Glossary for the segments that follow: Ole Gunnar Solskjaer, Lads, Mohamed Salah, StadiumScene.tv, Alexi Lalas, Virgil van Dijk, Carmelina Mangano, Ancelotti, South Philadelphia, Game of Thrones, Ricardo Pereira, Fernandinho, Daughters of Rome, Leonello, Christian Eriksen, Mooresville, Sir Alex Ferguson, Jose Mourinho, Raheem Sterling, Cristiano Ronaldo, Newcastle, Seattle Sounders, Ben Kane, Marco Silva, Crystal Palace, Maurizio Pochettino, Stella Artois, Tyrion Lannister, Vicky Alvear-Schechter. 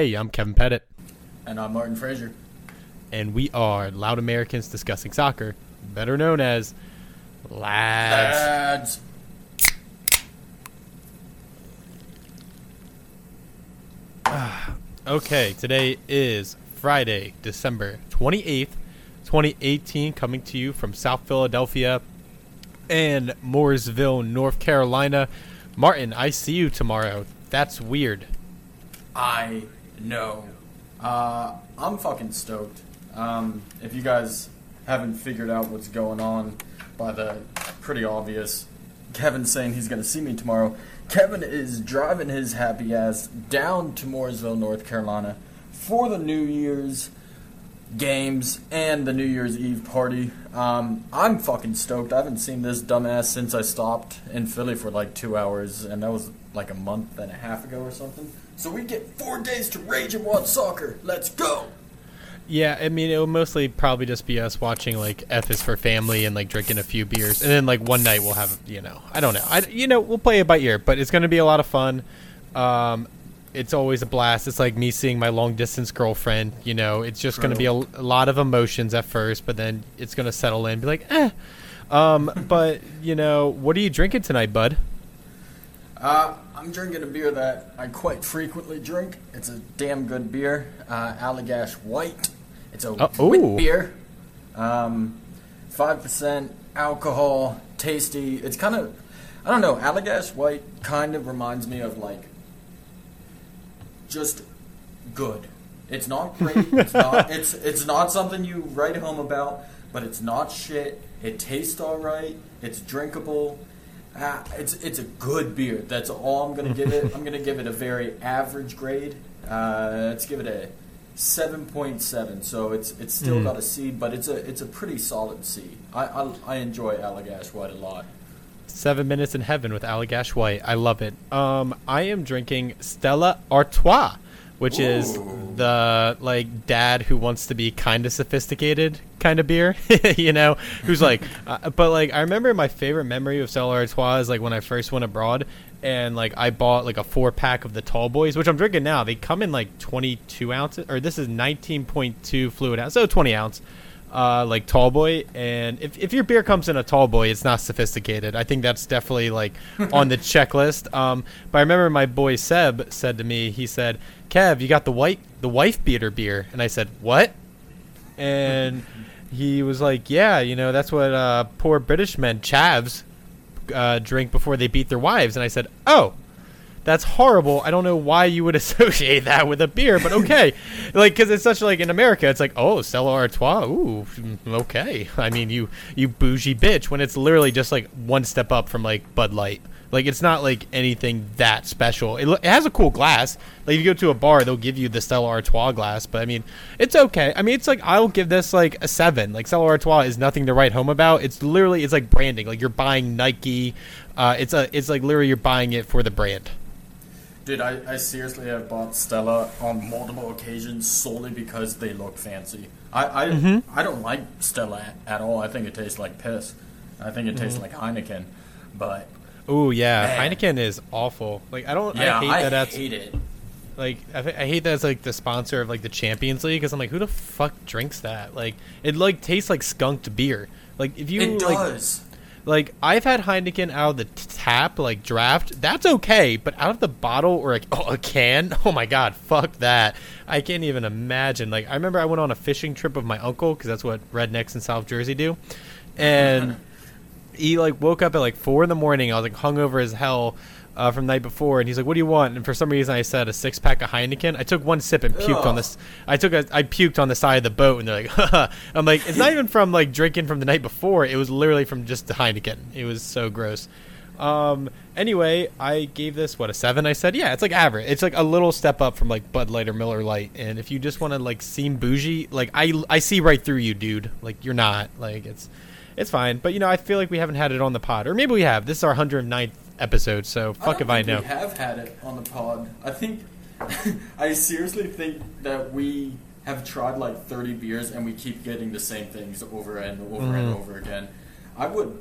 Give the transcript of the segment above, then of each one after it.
Hey, I'm Kevin Pettit. And I'm Martin Fraser. And we are Loud Americans Discussing Soccer, better known as Lads. Okay, today is Friday, December 28th, 2018, coming to you from South Philadelphia and Mooresville, North Carolina. Martin, I see you tomorrow. That's weird. I know. I'm fucking stoked. If you guys haven't figured out what's going on by the pretty obvious Kevin saying he's going to see me tomorrow, Kevin is driving his happy ass down to Mooresville, North Carolina for the New Year's games and the New Year's Eve party. I'm fucking stoked. I haven't seen this dumbass since I stopped in Philly for like 2 hours, and that was like a month and a half ago or something. So we get 4 days to rage and watch soccer. Let's go! Yeah, I mean, it'll mostly probably just be us watching, like, F is for Family and, like, drinking a few beers. And then, like, one night we'll have, you know, I don't know. We'll play it by ear, but it's going to be a lot of fun. It's always a blast. It's like me seeing my long-distance girlfriend, you know. It's just going to be a lot of emotions at first, but then it's going to settle in and be like, eh. But, you know, what are you drinking tonight, bud? I'm drinking a beer that I quite frequently drink. It's a damn good beer, Allagash White. It's a wheat beer, 5% alcohol, tasty. It's kind of, I don't know, Allagash White kind of reminds me of, like, just good. It's not great. It's not something you write home about, but it's not shit. It tastes all right. It's drinkable. It's a good beer. That's all I'm going to give it. I'm going to give it a very average grade. Let's give it a 7.7. So it's still got a C, but it's a pretty solid C. I enjoy Allagash White a lot. 7 minutes in heaven with Allagash White. I love it. I am drinking Stella Artois, which is the, like, dad who wants to be kind of sophisticated kind of beer, you know, who's like, but, like, I remember my favorite memory of Stella Artois is, like, when I first went abroad and, like, I bought, like, a 4-pack of the Tall Boys, which I'm drinking now. They come in, like, 22 ounces, or this is 19.2 fluid ounce, so 20 ounce, like, Tall Boy. And if your beer comes in a Tall Boy, it's not sophisticated. I think that's definitely, like, on the checklist. But I remember my boy Seb said to me, he said, Kev, you got the wife beater beer. And I said, what? And he was like, yeah, you know, that's what poor British men, chavs, drink before they beat their wives. And I said, oh, that's horrible. I don't know why you would associate that with a beer, but okay. Like, because it's such, like, in America, it's like, oh, Stella Artois, ooh, okay. I mean, you bougie bitch, when it's literally just, like, one step up from, like, Bud Light. Like, it's not, like, anything that special. It has a cool glass. Like, if you go to a bar, they'll give you the Stella Artois glass. But, I mean, it's okay. I mean, it's like, I'll give this, like, a 7. Like, Stella Artois is nothing to write home about. It's literally, it's like branding. Like, you're buying Nike. It's like, literally, you're buying it for the brand. Dude, I seriously have bought Stella on multiple occasions solely because they look fancy. I don't like Stella at all. I think it tastes like piss. I think it tastes like Heineken. But... oh yeah, man. Heineken is awful. Like I don't. Yeah, I hate it. Like I hate that it's like the sponsor of like the Champions League because I'm like, who the fuck drinks that? Like it like tastes like skunked beer. Like if you it does. Like I've had Heineken out of the tap, like draft. That's okay, but out of the bottle or like a can. Oh my god, fuck that! I can't even imagine. Like I remember I went on a fishing trip with my uncle because that's what rednecks in South Jersey do, and. He like woke up at like 4 a.m. I was like hungover as hell from the night before, and he's like, "What do you want?" And for some reason, I said a 6-pack of Heineken. I took one sip and puked on this. I puked on the side of the boat, and they're like, "Haha." I'm like, "It's not even from like drinking from the night before. It was literally from just the Heineken. It was so gross." Anyway, I gave this a 7. I said, yeah, it's like average. It's like a little step up from like Bud Light or Miller Lite. And if you just want to like seem bougie, like I see right through you, dude. Like you're not like it's. It's fine, but, you know, I feel like we haven't had it on the pod. Or maybe we have. This is our 109th episode, so fuck if I know. I don't think we have had it on the pod. I think... I seriously think that we have tried, like, 30 beers, and we keep getting the same things over and over and over again. I would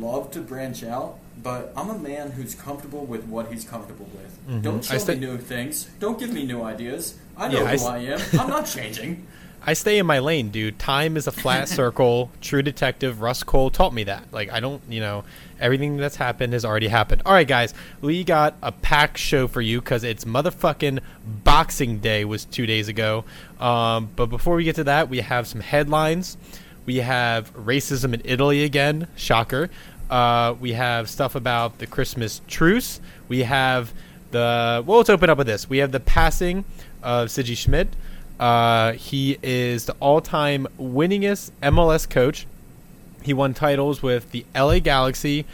love to branch out, but I'm a man who's comfortable with what he's comfortable with. Mm-hmm. Don't show me new things. Don't give me new ideas. I know who I am. I'm not changing. I stay in my lane, dude. Time is a flat circle. True Detective Russ Cole taught me that. Like, I don't, you know, everything that's happened has already happened. All right, guys, we got a packed show for you because it's motherfucking Boxing Day was 2 days ago. But before we get to that, we have some headlines. We have racism in Italy again. Shocker. We have stuff about the Christmas truce. We have the, well, let's open up with this. We have the passing of Sigi Schmid. He is the all-time winningest MLS coach. He won titles with the LA Galaxy.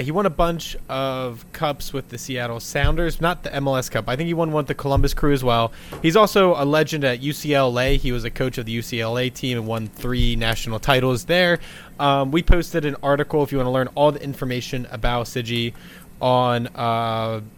He won a bunch of cups with the Seattle Sounders, not the MLS Cup. I think he won one with the Columbus Crew as well. He's also a legend at UCLA. He was a coach of the UCLA team and won 3 national titles there. We posted an article if you want to learn all the information about Sigi on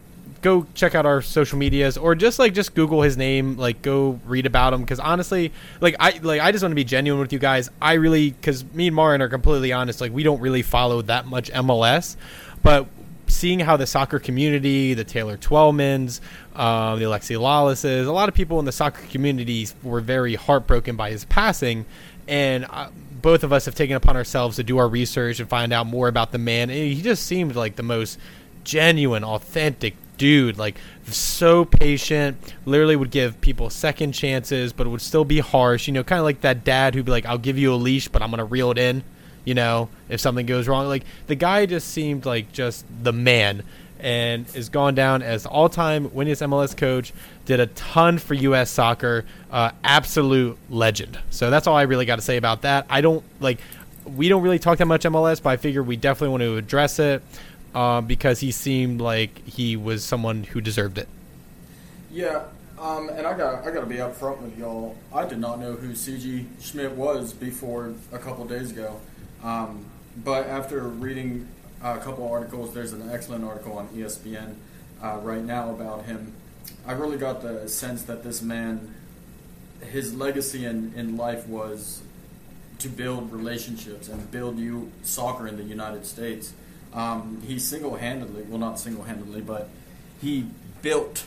go check out our social medias, or just Google his name, like go read about him. Cause honestly, I just want to be genuine with you guys. Cause me and Martin are completely honest. Like, we don't really follow that much MLS, but seeing how the soccer community, the Taylor Twellmans, the Alexi Lawlesses, a lot of people in the soccer community were very heartbroken by his passing. And both of us have taken upon ourselves to do our research and find out more about the man. And he just seemed like the most genuine, authentic dude, like so patient, literally would give people second chances, but it would still be harsh, you know, kind of like that dad who'd be like, I'll give you a leash, but I'm going to reel it in, you know, if something goes wrong. Like, the guy just seemed like just the man, and is gone down as the all-time winningest MLS coach, did a ton for U.S. soccer, absolute legend. So that's all I really got to say about that. We don't really talk that much MLS, but I figure we definitely want to address it. Because he seemed like he was someone who deserved it. Yeah, and I got to be up front with y'all. I did not know who Sigi Schmid was before a couple days ago. But after reading a couple articles, there's an excellent article on ESPN right now about him. I really got the sense that this man, his legacy in life was to build relationships and build soccer in the United States. He not single-handedly, but he built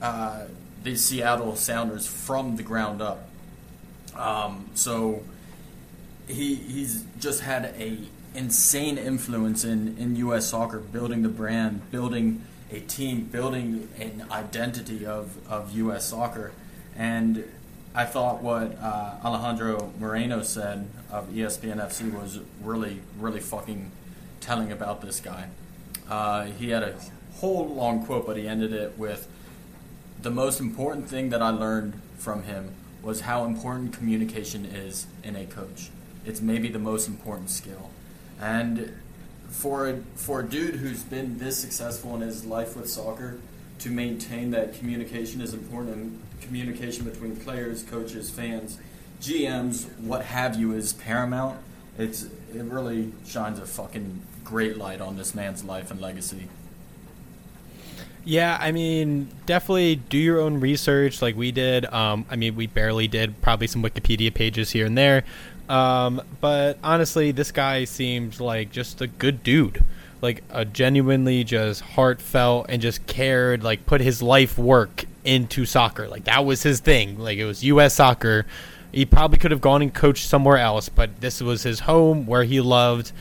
the Seattle Sounders from the ground up. So he's just had an insane influence in U.S. soccer, building the brand, building a team, building an identity of U.S. soccer. And I thought what Alejandro Moreno said of ESPN FC was really, really fucking telling about this guy. He had a whole long quote, but he ended it with, the most important thing that I learned from him was how important communication is in a coach. It's maybe the most important skill. And for a dude who's been this successful in his life with soccer, to maintain that communication is important, and communication between players, coaches, fans, GMs, what have you, is paramount. It really shines a fucking great light on this man's life and legacy. Yeah, I mean, definitely do your own research like we did. I mean, we barely did, probably some Wikipedia pages here and there. But honestly, this guy seems like just a good dude. Like, a genuinely just heartfelt and just cared, like put his life work into soccer. Like, that was his thing. Like, it was U.S. soccer. He probably could have gone and coached somewhere else, but this was his home where he loved,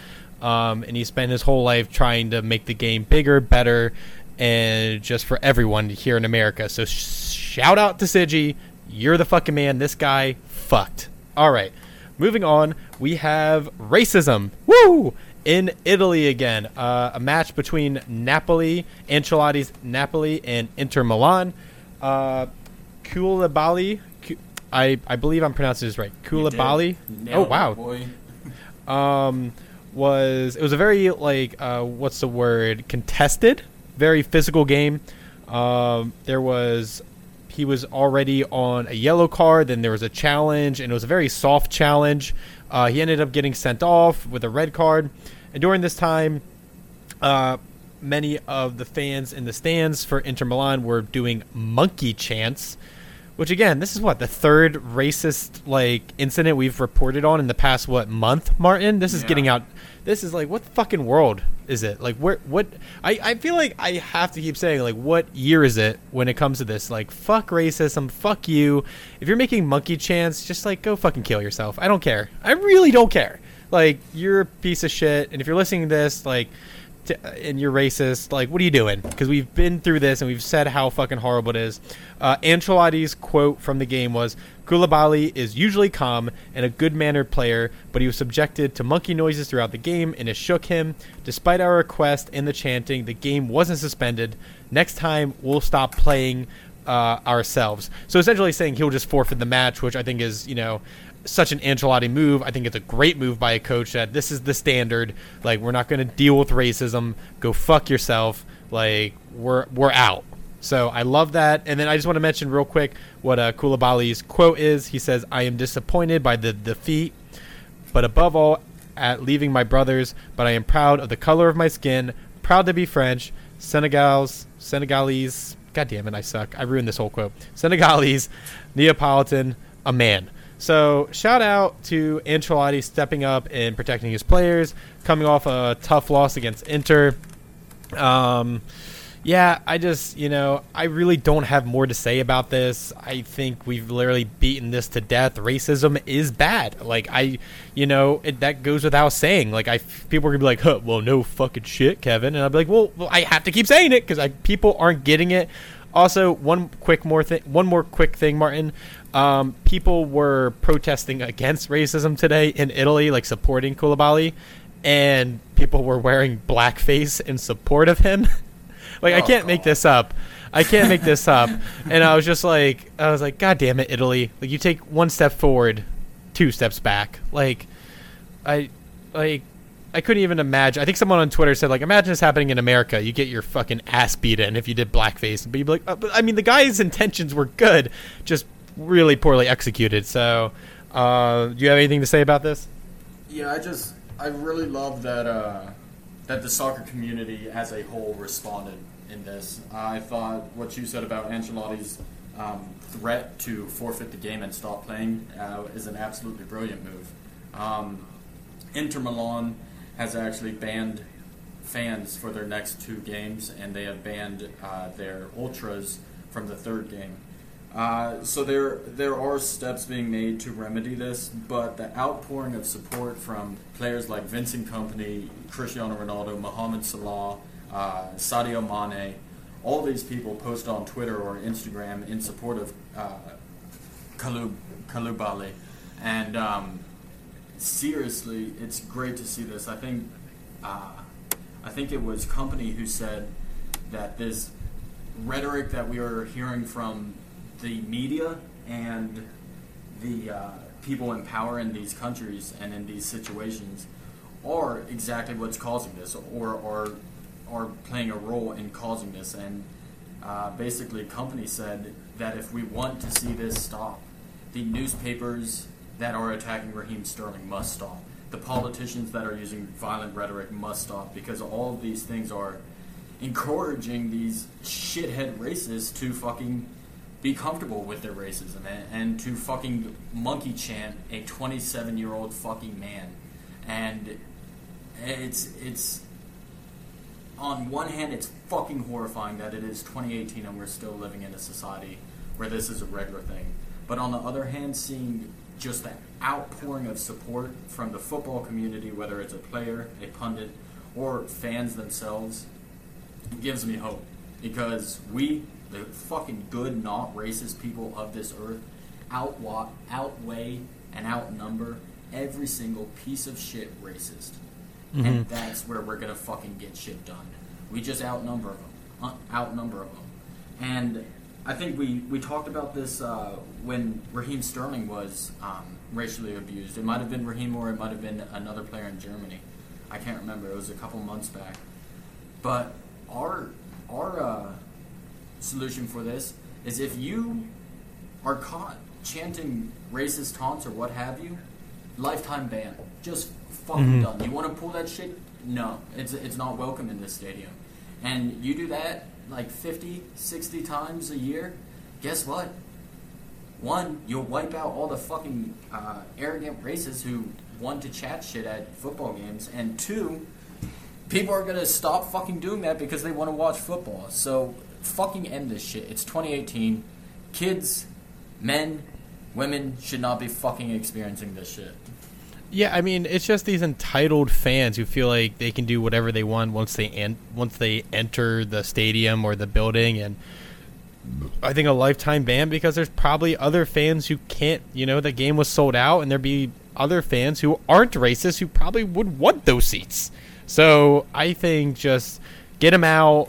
and he spent his whole life trying to make the game bigger, better, and just for everyone here in America. So shout out to Sigi. You're the fucking man. This guy fucked. All right. Moving on, we have racism. Woo! In Italy again. A match between Ancelotti's Napoli and Inter Milan. Koulibaly. I believe I'm pronouncing this right. Koulibaly. Oh, wow. Boy. It was a very, contested, very physical game. He was already on a yellow card, then there was a challenge, and it was a very soft challenge. He ended up getting sent off with a red card. And during this time, many of the fans in the stands for Inter Milan were doing monkey chants. Which, again, this is the third racist incident we've reported on in the past month, Martin? This is getting out. This is like, what fucking world is it? Like, where, what? I feel like I have to keep saying, like, what year is it when it comes to this? Like, fuck racism, fuck you. If you're making monkey chants, just, like, go fucking kill yourself. I don't care. I really don't care. Like, you're a piece of shit, and if you're listening to this, like, and you're racist, like, what are you doing? Because we've been through this, and we've said how fucking horrible it is. Ancelotti's quote from the game was, Koulibaly is usually calm and a good-mannered player, but he was subjected to monkey noises throughout the game, and it shook him. Despite our request and the chanting, the game wasn't suspended. Next time, we'll stop playing ourselves. So essentially saying he'll just forfeit the match, which I think is, you know, such an Ancelotti move. I think it's a great move by a coach that this is the standard. Like, we're not going to deal with racism. Go fuck yourself. Like, we're out. So I love that. And then I just want to mention real quick what Koulibaly's quote is. He says, I am disappointed by the defeat, but above all at leaving my brothers, but I am proud of the color of my skin, proud to be French, Senegalese, God damn it, I suck. I ruined this whole quote. Senegalese, Neapolitan, a man. So shout out to Ancelotti stepping up and protecting his players, coming off a tough loss against Inter. Yeah, I just, you know, I really don't have more to say about this. I think we've literally beaten this to death. Racism is bad. Like, I, you know, that goes without saying. Like, people are going to be like, huh, well, no fucking shit, Kevin. And I'll be like, well, I have to keep saying it because people aren't getting it. Also, one more quick thing, Martin. People were protesting against racism today in Italy, like supporting Koulibaly, and people were wearing blackface in support of him. Like, oh, I can't make this up. And I was like, God damn it, Italy. Like, you take one step forward, two steps back. Like, I couldn't even imagine. I think someone on Twitter said, like, imagine this happening in America. You get your fucking ass beat in if you did blackface. But you'd be like, but, I mean, the guy's intentions were good, just really poorly executed. So, do you have anything to say about this? Yeah, I really love that the soccer community as a whole responded in this. I thought what you said about Ancelotti's threat to forfeit the game and stop playing is an absolutely brilliant move. Inter Milan has actually banned fans for their next two games, and they have banned their ultras from the third game. So there are steps being made to remedy this, but the outpouring of support from players like Vincent Kompany, Cristiano Ronaldo, Mohamed Salah, Sadio Mane, all these people post on Twitter or Instagram in support of Koulibaly. And seriously, it's great to see this. I think it was Kompany who said that this rhetoric that we are hearing from the media and the people in power in these countries and in these situations are exactly what's causing this, or are playing a role in causing this. And basically, Kompany said that if we want to see this stop, the newspapers that are attacking Raheem Sterling must stop. The politicians that are using violent rhetoric must stop, because all of these things are encouraging these shithead racists to fucking be comfortable with their racism and to fucking monkey chant a 27-year-old fucking man. And it's on one hand, it's fucking horrifying that it is 2018 and we're still living in a society where this is a regular thing. But on the other hand, seeing just that outpouring of support from the football community, whether it's a player, a pundit, or fans themselves, gives me hope, because we, the fucking good, not racist people of this earth, outweigh and outnumber every single piece of shit racist. Mm-hmm. And that's where we're going to fucking get shit done. We just outnumber them. And I think we talked about this when Raheem Sterling was racially abused. It might have been Raheem, or it might have been another player in Germany. I can't remember. It was a couple months back. But our solution for this is, if you are caught chanting racist taunts or what have you, lifetime ban. Just fucking done. You want to pull that shit? No. It's not welcome in this stadium. And you do that like 50, 60 times a year, guess what? One, you'll wipe out all the fucking arrogant racists who want to chat shit at football games. And two, people are going to stop fucking doing that because they want to watch football. So fucking end this shit. It's 2018. Kids, men, women should not be fucking experiencing this shit. Yeah, I mean, it's just these entitled fans who feel like they can do whatever they want once they enter the stadium or the building, and I think a lifetime ban, because there's probably other fans who can't, you know, the game was sold out, and there'd be other fans who aren't racist who probably would want those seats. So I think just get them out.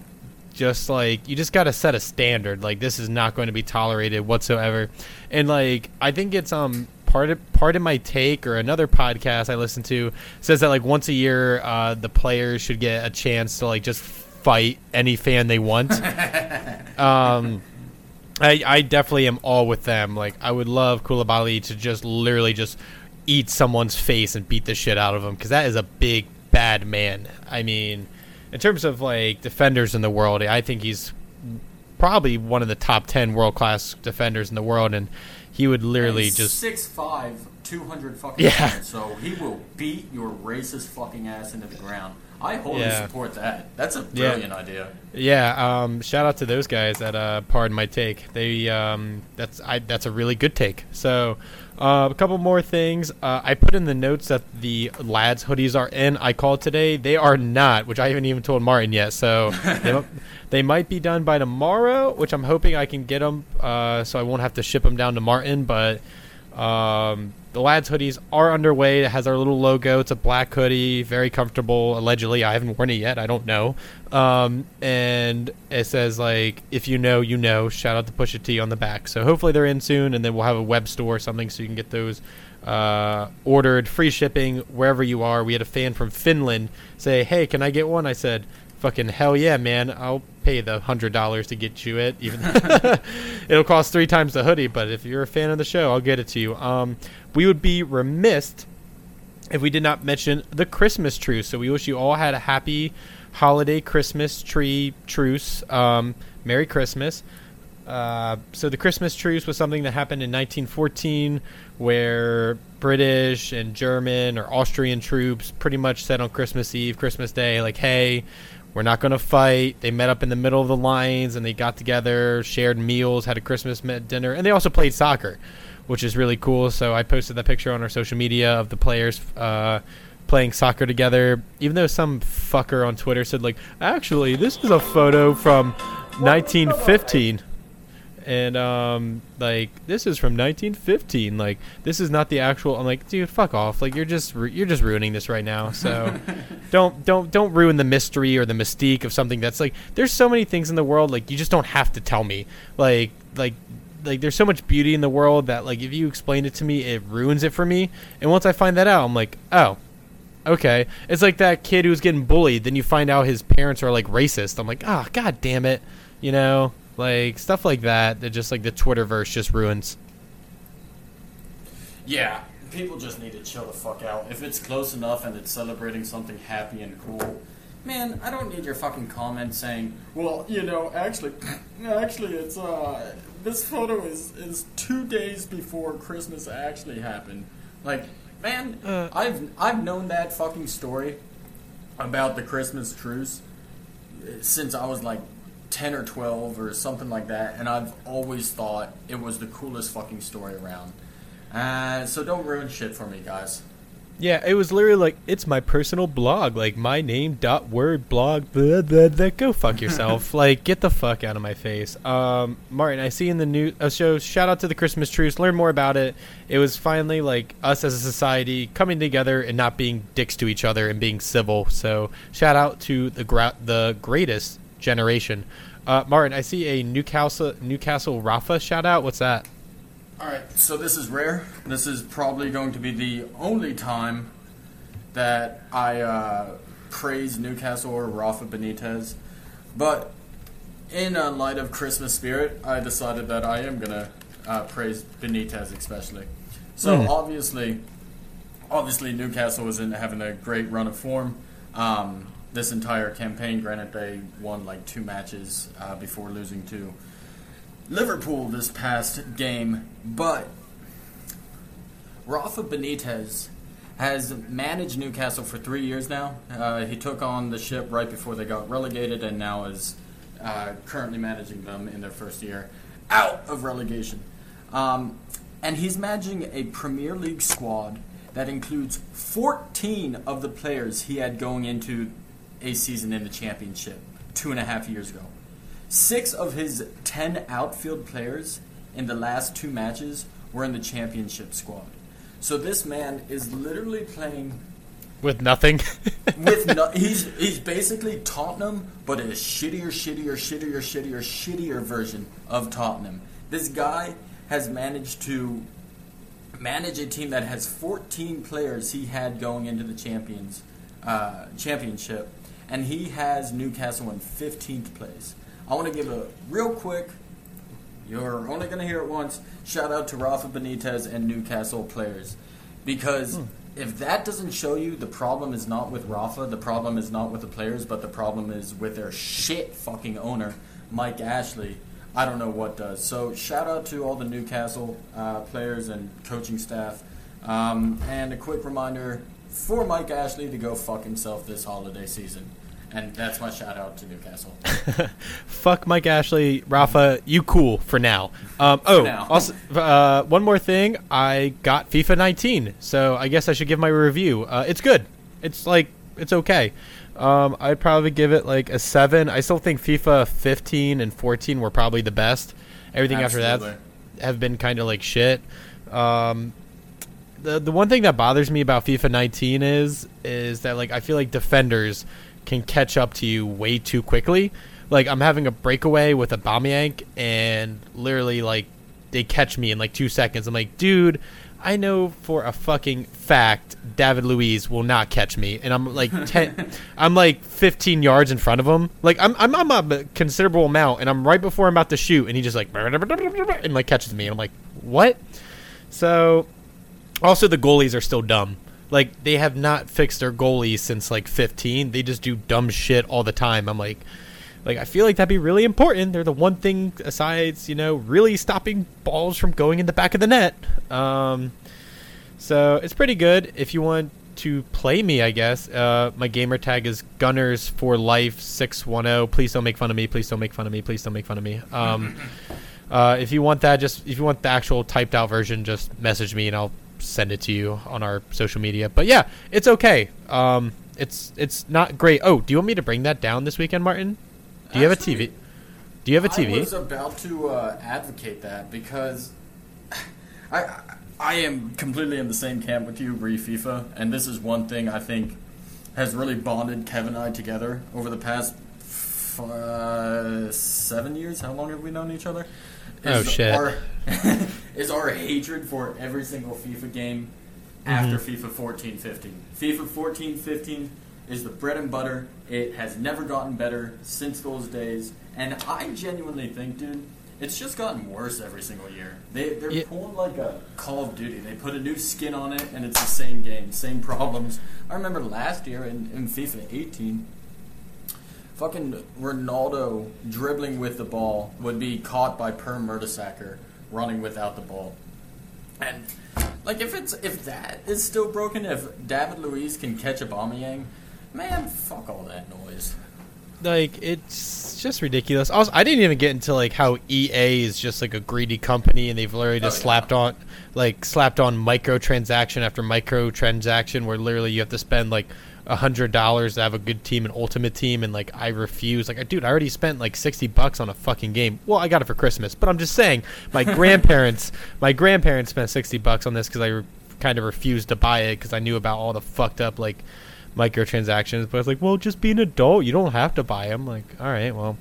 Just like, you just got to set a standard. Like, this is not going to be tolerated whatsoever. And like, I think it's part of my take, or another podcast I listen to says that like once a year the players should get a chance to like just fight any fan they want. I definitely am all with them. Like, I would love Koulibaly to just literally just eat someone's face and beat the shit out of him, because that is a big bad man. I mean, in terms of like defenders in the world, I think he's probably one of the top 10 world class defenders in the world, and he would literally just 6'5", 200 fucking pounds, so he will beat your racist fucking ass into the ground. I wholly support that. That's a brilliant idea. Yeah, shout out to those guys that pardon my take. They that's a really good take. So a couple more things. I put in the notes that the Lads hoodies are in. I called today. They are not, which I haven't even told Martin yet. So they might be done by tomorrow, which I'm hoping I can get them, so I won't have to ship them down to Martin. But the Lads hoodies are underway. It has our little logo. It's a black hoodie, very comfortable, allegedly. I haven't worn it yet. I don't know. And it says, like, if you know, you know. Shout out to Pusha T on the back. So hopefully they're in soon, and then we'll have a web store or something so you can get those ordered. Free shipping wherever you are. We had a fan from Finland say, hey, can I get one? I said, fucking hell yeah, man. I'll pay the $100 to get you it. Even it'll cost 3 times the hoodie, but if you're a fan of the show, I'll get it to you. We would be remiss if we did not mention the Christmas truce. So we wish you all had a happy holiday Christmas tree truce. Merry Christmas. So the Christmas truce was something that happened in 1914 where British and German or Austrian troops pretty much said on Christmas Eve, Christmas Day, like, hey, we're not going to fight. They met up in the middle of the lines, and they got together, shared meals, had a Christmas dinner, and they also played soccer, which is really cool. So I posted that picture on our social media of the players playing soccer together, even though some fucker on Twitter said, like, actually, this is a photo from 1915. And, like, this is from 1915. Like, this is not the actual. I'm like, dude, fuck off. Like, you're just ruining this right now. So don't ruin the mystery or the mystique of something that's like, there's so many things in the world. Like, you just don't have to tell me. Like there's so much beauty in the world that, like, if you explain it to me, it ruins it for me. And once I find that out, I'm like, oh, okay. It's like that kid who's getting bullied. Then you find out his parents are, like, racist. I'm like, ah, oh, god damn it. You know? Like, stuff like that, that just, like, the Twitterverse just ruins. Yeah, people just need to chill the fuck out. If it's close enough and it's celebrating something happy and cool, man, I don't need your fucking comment saying, well, you know, actually, it's, this photo is 2 days before Christmas actually happened. Like, man, I've known that fucking story about the Christmas truce since I was, like, 10 or 12 or something like that, and I've always thought it was the coolest fucking story around. So don't ruin shit for me, guys. Yeah, it was literally like, it's my personal blog, like myname.wordblog, blah, blah, blah. Go fuck yourself. Like, get the fuck out of my face. Martin, I see in the news, so shout out to the Christmas truce, learn more about it. It was finally like us as a society coming together and not being dicks to each other and being civil. So shout out to the greatest generation. Martin, I see a Newcastle Rafa shout out. What's that? All right, so this is rare. This is probably going to be the only time that I praise Newcastle or Rafa Benitez. But in light of Christmas spirit, I decided that I am gonna praise Benitez especially. So obviously Newcastle is having a great run of form. This entire campaign, granted they won like 2 matches before losing 2. Liverpool this past game, but Rafa Benitez has managed Newcastle for 3 years now. He took on the ship right before they got relegated and now is currently managing them in their first year out of relegation. And he's managing a Premier League squad that includes 14 of the players he had going into a season in the Championship 2.5 years ago. 6 of his 10 outfield players in the last 2 matches were in the Championship squad. So this man is literally playing with nothing. He's basically Tottenham, but a shittier version of Tottenham. This guy has managed to manage a team that has 14 players he had going into the championship, and he has Newcastle in 15th place. I want to give a real quick, you're only going to hear it once, shout out to Rafa Benitez and Newcastle players. Because if that doesn't show you the problem is not with Rafa, the problem is not with the players, but the problem is with their shit fucking owner, Mike Ashley, I don't know what does. So shout out to all the Newcastle players and coaching staff. And a quick reminder for Mike Ashley to go fuck himself this holiday season. And that's my shout out to Newcastle. Fuck Mike Ashley. Rafa, you cool for now. Also, one more thing. I got FIFA 19, so I guess I should give my review. It's good. It's okay. I'd probably give it like a 7. I still think FIFA 15 and 14 were probably the best. Everything after that have been kind of like shit. The one thing that bothers me about FIFA 19 is that like I feel like defenders can catch up to you way too quickly. Like, I'm having a breakaway with a Aubameyang, and literally, like, they catch me in, like, 2 seconds. I'm like, dude, I know for a fucking fact David Luiz will not catch me. And I'm, like, 15 yards in front of him. Like, I'm a considerable amount, and I'm right before I'm about to shoot, and he just, like, and, like, catches me. And I'm like, what? So, also, the goalies are still dumb. Like, they have not fixed their goalies since, like, 15. They just do dumb shit all the time. I'm like, I feel like that'd be really important. They're the one thing, besides, you know, really stopping balls from going in the back of the net. So it's pretty good. If you want to play me, I guess, my gamer tag is Gunners for Life 610. Please don't make fun of me. Please don't make fun of me. Please don't make fun of me. If you want that, if you want the actual typed out version, just message me and I'll send it to you on our social media. But yeah, it's okay. It's not great. Oh, do you want me to bring that down this weekend, Martin? Do you have a TV? Do you have a TV? I was about to advocate that because I am completely in the same camp with you, re FIFA, and this is one thing I think has really bonded Kevin and I together over the past 7 years. How long have we known each other? Our hatred for every single FIFA game after FIFA 14-15. FIFA 14-15 is the bread and butter. It has never gotten better since those days. And I genuinely think, dude, it's just gotten worse every single year. They're pulling like a Call of Duty. They put a new skin on it, and it's the same game, same problems. I remember last year in FIFA 18... fucking Ronaldo dribbling with the ball would be caught by Per Mertesacker running without the ball. And, like, if that is still broken, if David Luiz can catch Aubameyang, man, fuck all that noise. Like, it's just ridiculous. Also, I didn't even get into, like, how EA is just, like, a greedy company and they've literally just slapped on microtransaction after microtransaction where literally you have to spend, like, $100 to have a good team, an ultimate team, and like I refuse. Like, dude, I already spent like $60 on a fucking game. Well, I got it for Christmas, but I'm just saying, my grandparents spent $60 on this because I kind of refused to buy it because I knew about all the fucked up like microtransactions. But it's like, well, just be an adult. You don't have to buy them. Like, all right, well,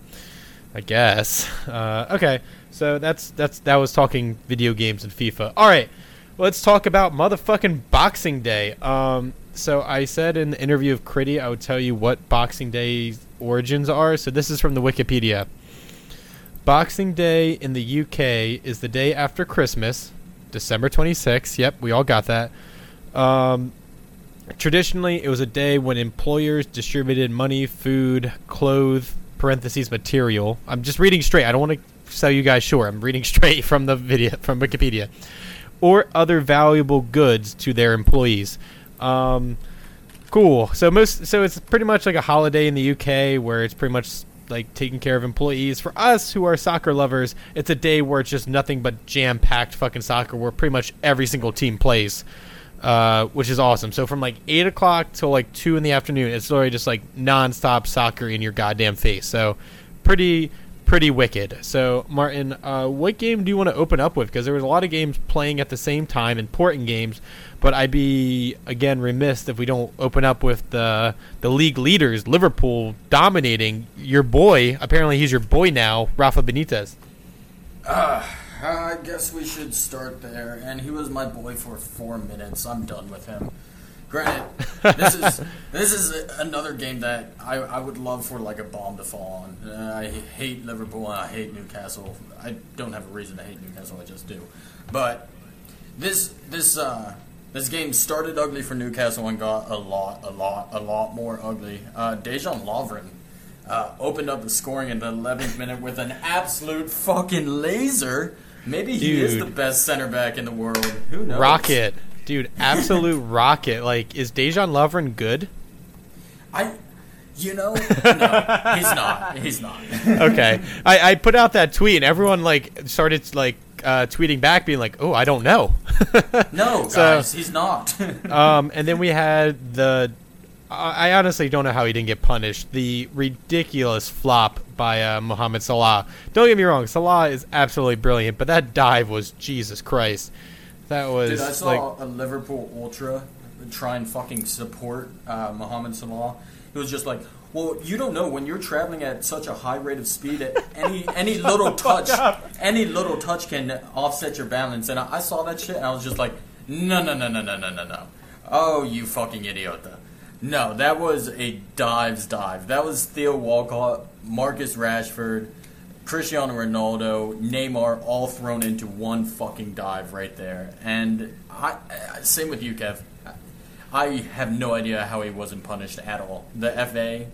I guess. Okay, so that was talking video games and FIFA. All right, let's talk about motherfucking Boxing Day. So I said in the interview of Critty, I would tell you what Boxing Day's origins are. So this is from the Wikipedia. Boxing Day in the UK is the day after Christmas, December 26th. Yep, we all got that. Traditionally, it was a day when employers distributed money, food, clothes, (material). I'm just reading straight. I don't want to sell you guys sure. I'm reading straight from the video from Wikipedia, or other valuable goods to their employees. Cool. So it's pretty much like a holiday in the UK where it's pretty much like taking care of employees. For us who are soccer lovers, it's a day where it's just nothing but jam-packed fucking soccer where pretty much every single team plays, which is awesome. So from like 8 o'clock till like 2 in the afternoon, it's literally just like nonstop soccer in your goddamn face. So pretty wicked. So Martin, what game do you want to open up with? Because there was a lot of games playing at the same time, important games, but I'd be, again, remiss if we don't open up with the league leaders, Liverpool dominating your boy. Apparently he's your boy now, Rafa Benitez. I guess we should start there. And he was my boy for 4 minutes. I'm done with him. Granted, this is another game that I would love for like a bomb to fall on. I hate Liverpool and I hate Newcastle. I don't have a reason to hate Newcastle. I just do. But this game started ugly for Newcastle and got a lot more ugly. Dejan Lovren opened up the scoring in the 11th minute with an absolute fucking laser. Maybe he is the best center back in the world. Who knows? Rocket. Dude, absolute rocket. Like, is Dejan Lovren good? No, he's not. Okay. I put out that tweet, and everyone, like, started, like, tweeting back, being like, oh, I don't know. No, guys, he's not. And then we had I honestly don't know how he didn't get punished. The ridiculous flop by Mohamed Salah. Don't get me wrong, Salah is absolutely brilliant, but that dive was Jesus Christ. That was, dude, I saw a Liverpool ultra try and fucking support Mohamed Salah. It was just like, well, you don't know when you're traveling at such a high rate of speed that any little touch can offset your balance. And I saw that shit and I was just like, no. Oh, you fucking idiota. No, that was a dive. That was Theo Walcott, Marcus Rashford, Cristiano Ronaldo, Neymar, all thrown into one fucking dive right there. And same with you, Kev. I have no idea how he wasn't punished at all. The FA,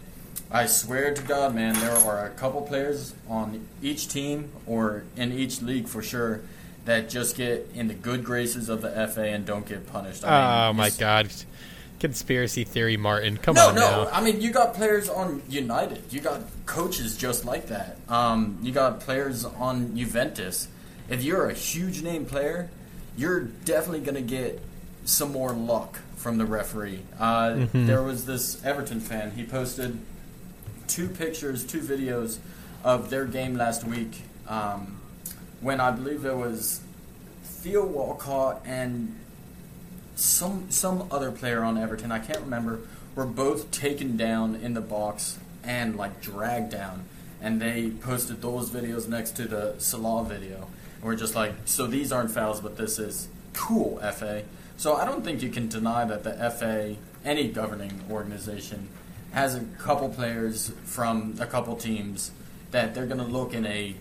I swear to God, man, there are a couple players on each team or in each league for sure that just get in the good graces of the FA and don't get punished. I mean, oh, my God. Conspiracy theory, Martin. Come on now. I mean, you got players on United. You got coaches just like that. You got players on Juventus. If you're a huge name player, you're definitely going to get some more luck from the referee. There was this Everton fan. He posted two videos of their game last week when I believe it was Theo Walcott and some other player on Everton, I can't remember, were both taken down in the box and like dragged down, and they posted those videos next to the Salah video, and we're just like, so these aren't fouls, but this is cool, FA. So I don't think you can deny that the FA, any governing organization, has a couple players from a couple teams that they're going to look in a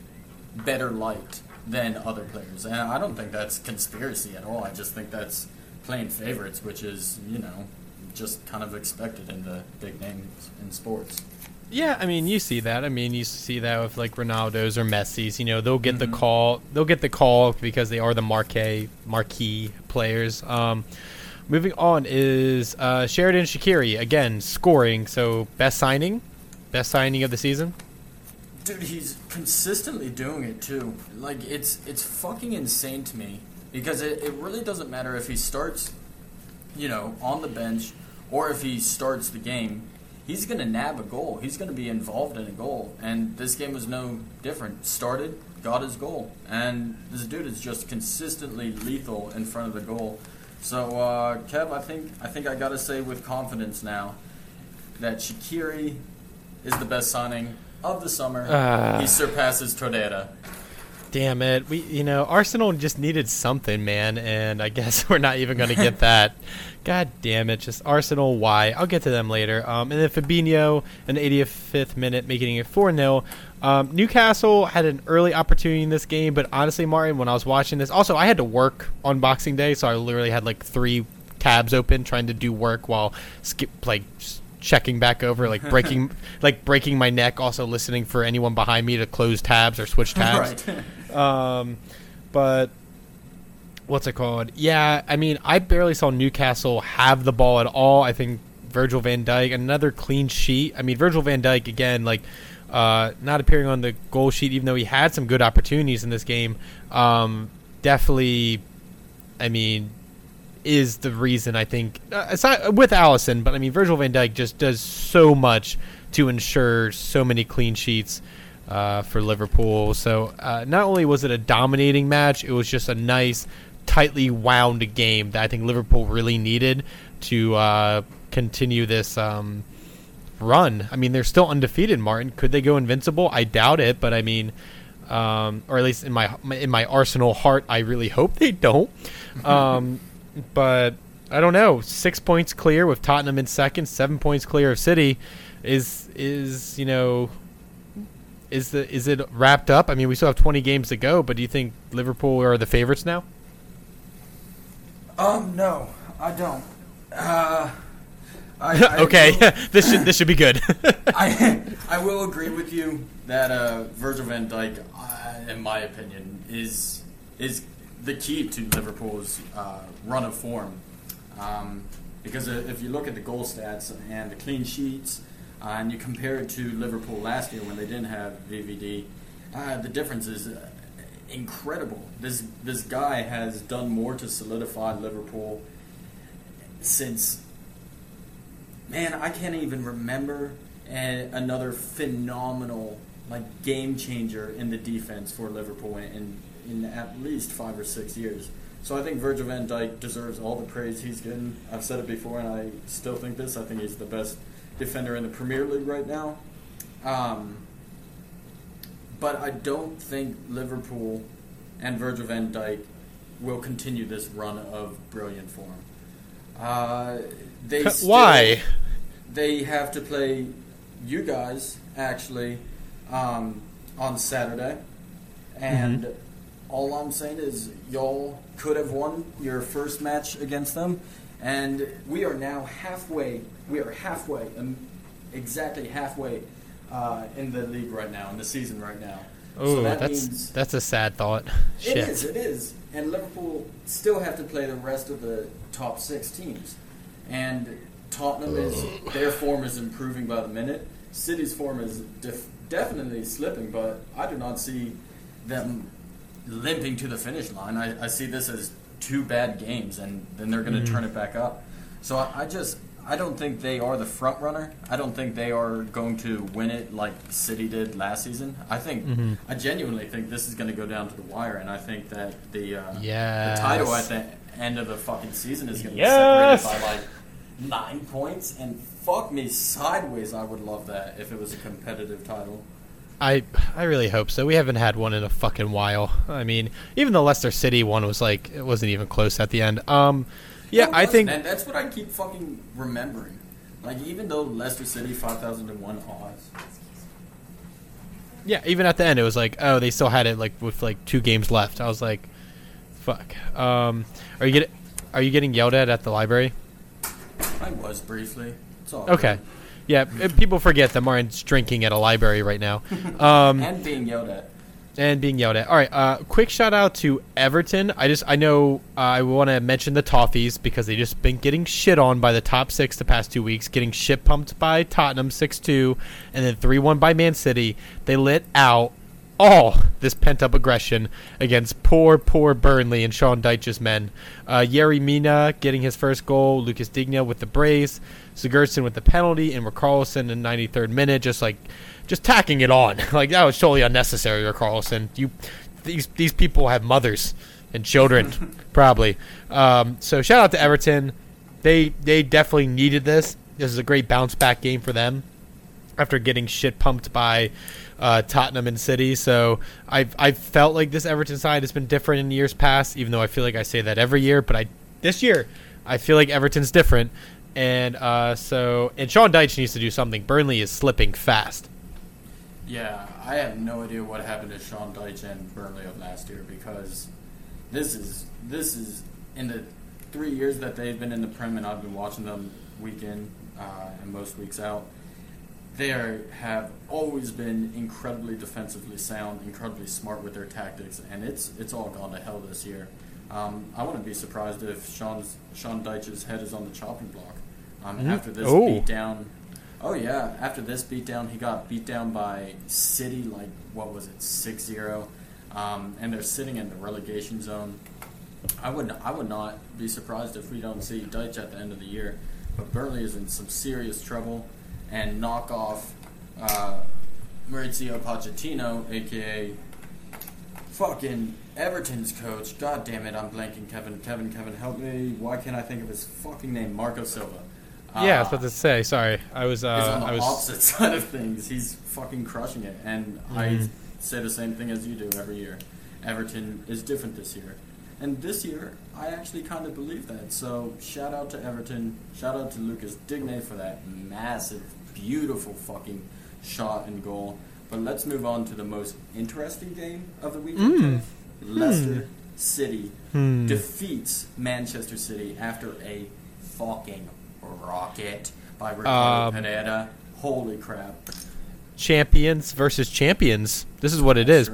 better light than other players, and I don't think that's conspiracy at all. I just think that's playing favorites, which is, you know, just kind of expected in the big names in sports. Yeah, I mean, you see that. With like Ronaldo's or Messi's. You know, they'll get the call. They'll get the call because they are the marquee players. Moving on is Sheridan Shaqiri again scoring. So best signing of the season. Dude, he's consistently doing it too. Like it's fucking insane to me. Because it really doesn't matter if he starts, you know, on the bench or if he starts the game. He's going to nab a goal. He's going to be involved in a goal. And this game was no different. Started, got his goal. And this dude is just consistently lethal in front of the goal. So, Kev, I think I got to say with confidence now that Shaqiri is the best signing of the summer. He surpasses Tordera. Damn it. Arsenal just needed something, man, and I guess we're not even going to get that. God damn it. Just Arsenal, why? I'll get to them later. And then Fabinho in the 85th minute, making it 4-0. Newcastle had an early opportunity in this game, but honestly, Martin, when I was watching this, also I had to work on Boxing Day, so I literally had like 3 tabs open trying to do work while checking back over, like breaking my neck, also listening for anyone behind me to close tabs or switch tabs. Right. But what's it called? Yeah, I mean, I barely saw Newcastle have the ball at all. I think Virgil van Dijk, another clean sheet. I mean, Virgil van Dijk, again, like not appearing on the goal sheet, even though he had some good opportunities in this game. Definitely, I mean, is the reason, I think, aside with Alisson, but I mean, Virgil van Dijk just does so much to ensure so many clean sheets for Liverpool. So not only was it a dominating match, it was just a nice, tightly wound game that I think Liverpool really needed to continue this run. I mean, they're still undefeated, Martin. Could they go invincible? I doubt it, but I mean, or at least in my Arsenal heart, I really hope they don't. But I don't know. 6 points clear with Tottenham in second, 7 points clear of City. Is it wrapped up? I mean, we still have 20 games to go, but do you think Liverpool are the favorites now? No, I don't. Okay, this should be good. I will agree with you that Virgil van Dijk, in my opinion, is the key to Liverpool's run of form, because if you look at the goal stats and the clean sheets, and you compare it to Liverpool last year when they didn't have VVD, the difference is incredible. This guy has done more to solidify Liverpool since, man, I can't even remember another phenomenal, like, game changer in the defense for Liverpool in at least 5 or 6 years. So I think Virgil van Dijk deserves all the praise he's getting. I've said it before, and I still think this. I think he's the best defender in the Premier League right now. But I don't think Liverpool and Virgil van Dijk will continue this run of brilliant form. Why? They have to play you guys, actually, on Saturday. And all I'm saying is y'all could have won your first match against them, and we are now halfway. We are halfway, exactly halfway in the league right now, in the season right now. Oh, so that's a sad thought. Shit. It is. And Liverpool still have to play the rest of the top six teams. And Tottenham their form is improving by the minute. City's form is definitely slipping, but I do not see them limping to the finish line. I see this as two bad games, and then they're going to turn it back up. So I don't think they are the front runner. I don't think they are going to win it like City did last season. I genuinely think this is going to go down to the wire, and I think that the title at the end of the fucking season is going to be separated by like 9 points, and fuck me sideways. I would love that if it was a competitive title. I really hope so. We haven't had one in a fucking while. I mean, even the Leicester City one was like, it wasn't even close at the end. Yeah, I think... And that's what I keep fucking remembering. Like, even though Leicester City, 5,001 odds. Yeah, even at the end, it was like, oh, they still had it like with like 2 games left. I was like, fuck. Are you getting yelled at the library? I was, briefly. It's all okay. Good. Yeah, people forget that Martin's drinking at a library right now. And being yelled at. All right, quick shout-out to Everton. I know I want to mention the Toffees because they've just been getting shit on by the top six the past 2 weeks, getting shit pumped by Tottenham 6-2 and then 3-1 by Man City. They lit out all this pent-up aggression against poor Burnley and Sean Dyche's men. Yerry Mina getting his first goal, Lucas Digne with the brace, Sigurdsson with the penalty, and Richarlison in the 93rd minute just tacking it on. Like, that was totally unnecessary, Richarlison. These people have mothers and children, probably. So shout out to Everton. They definitely needed this. This is a great bounce-back game for them after getting shit pumped by Tottenham and City. So I've felt like this Everton side has been different in years past, even though I feel like I say that every year. But this year, I feel like Everton's different. And so Sean Dyche needs to do something. Burnley is slipping fast. Yeah, I have no idea what happened to Sean Dyche and Burnley of last year, because this is in the 3 years that they've been in the Prem and I've been watching them week in, and most weeks out. They have always been incredibly defensively sound, incredibly smart with their tactics, and it's all gone to hell this year. I wouldn't be surprised if Sean Dyche's head is on the chopping block. After this beatdown, after this beatdown, he got beat down by City, like, what was it, 6-0, and they're sitting in the relegation zone. I would not be surprised if we don't see Dyche at the end of the year, but Burnley is in some serious trouble. And knock off Maurizio Pochettino, a.k.a. fucking Everton's coach. God damn it, I'm blanking. Kevin, help me. Why can't I think of his fucking name? Marco Silva. Yeah, I was about to say, sorry. I was on the opposite side of things. He's fucking crushing it. And I say the same thing as you do every year. Everton is different this year. And this year, I actually kind of believe that. So, shout out to Everton. Shout out to Lucas Digne for that massive, beautiful fucking shot and goal. But let's move on to the most interesting game of the weekend. Leicester City defeats Manchester City after a fucking rocket by Ricardo Pereira. Holy crap. Champions versus champions. This is what it is.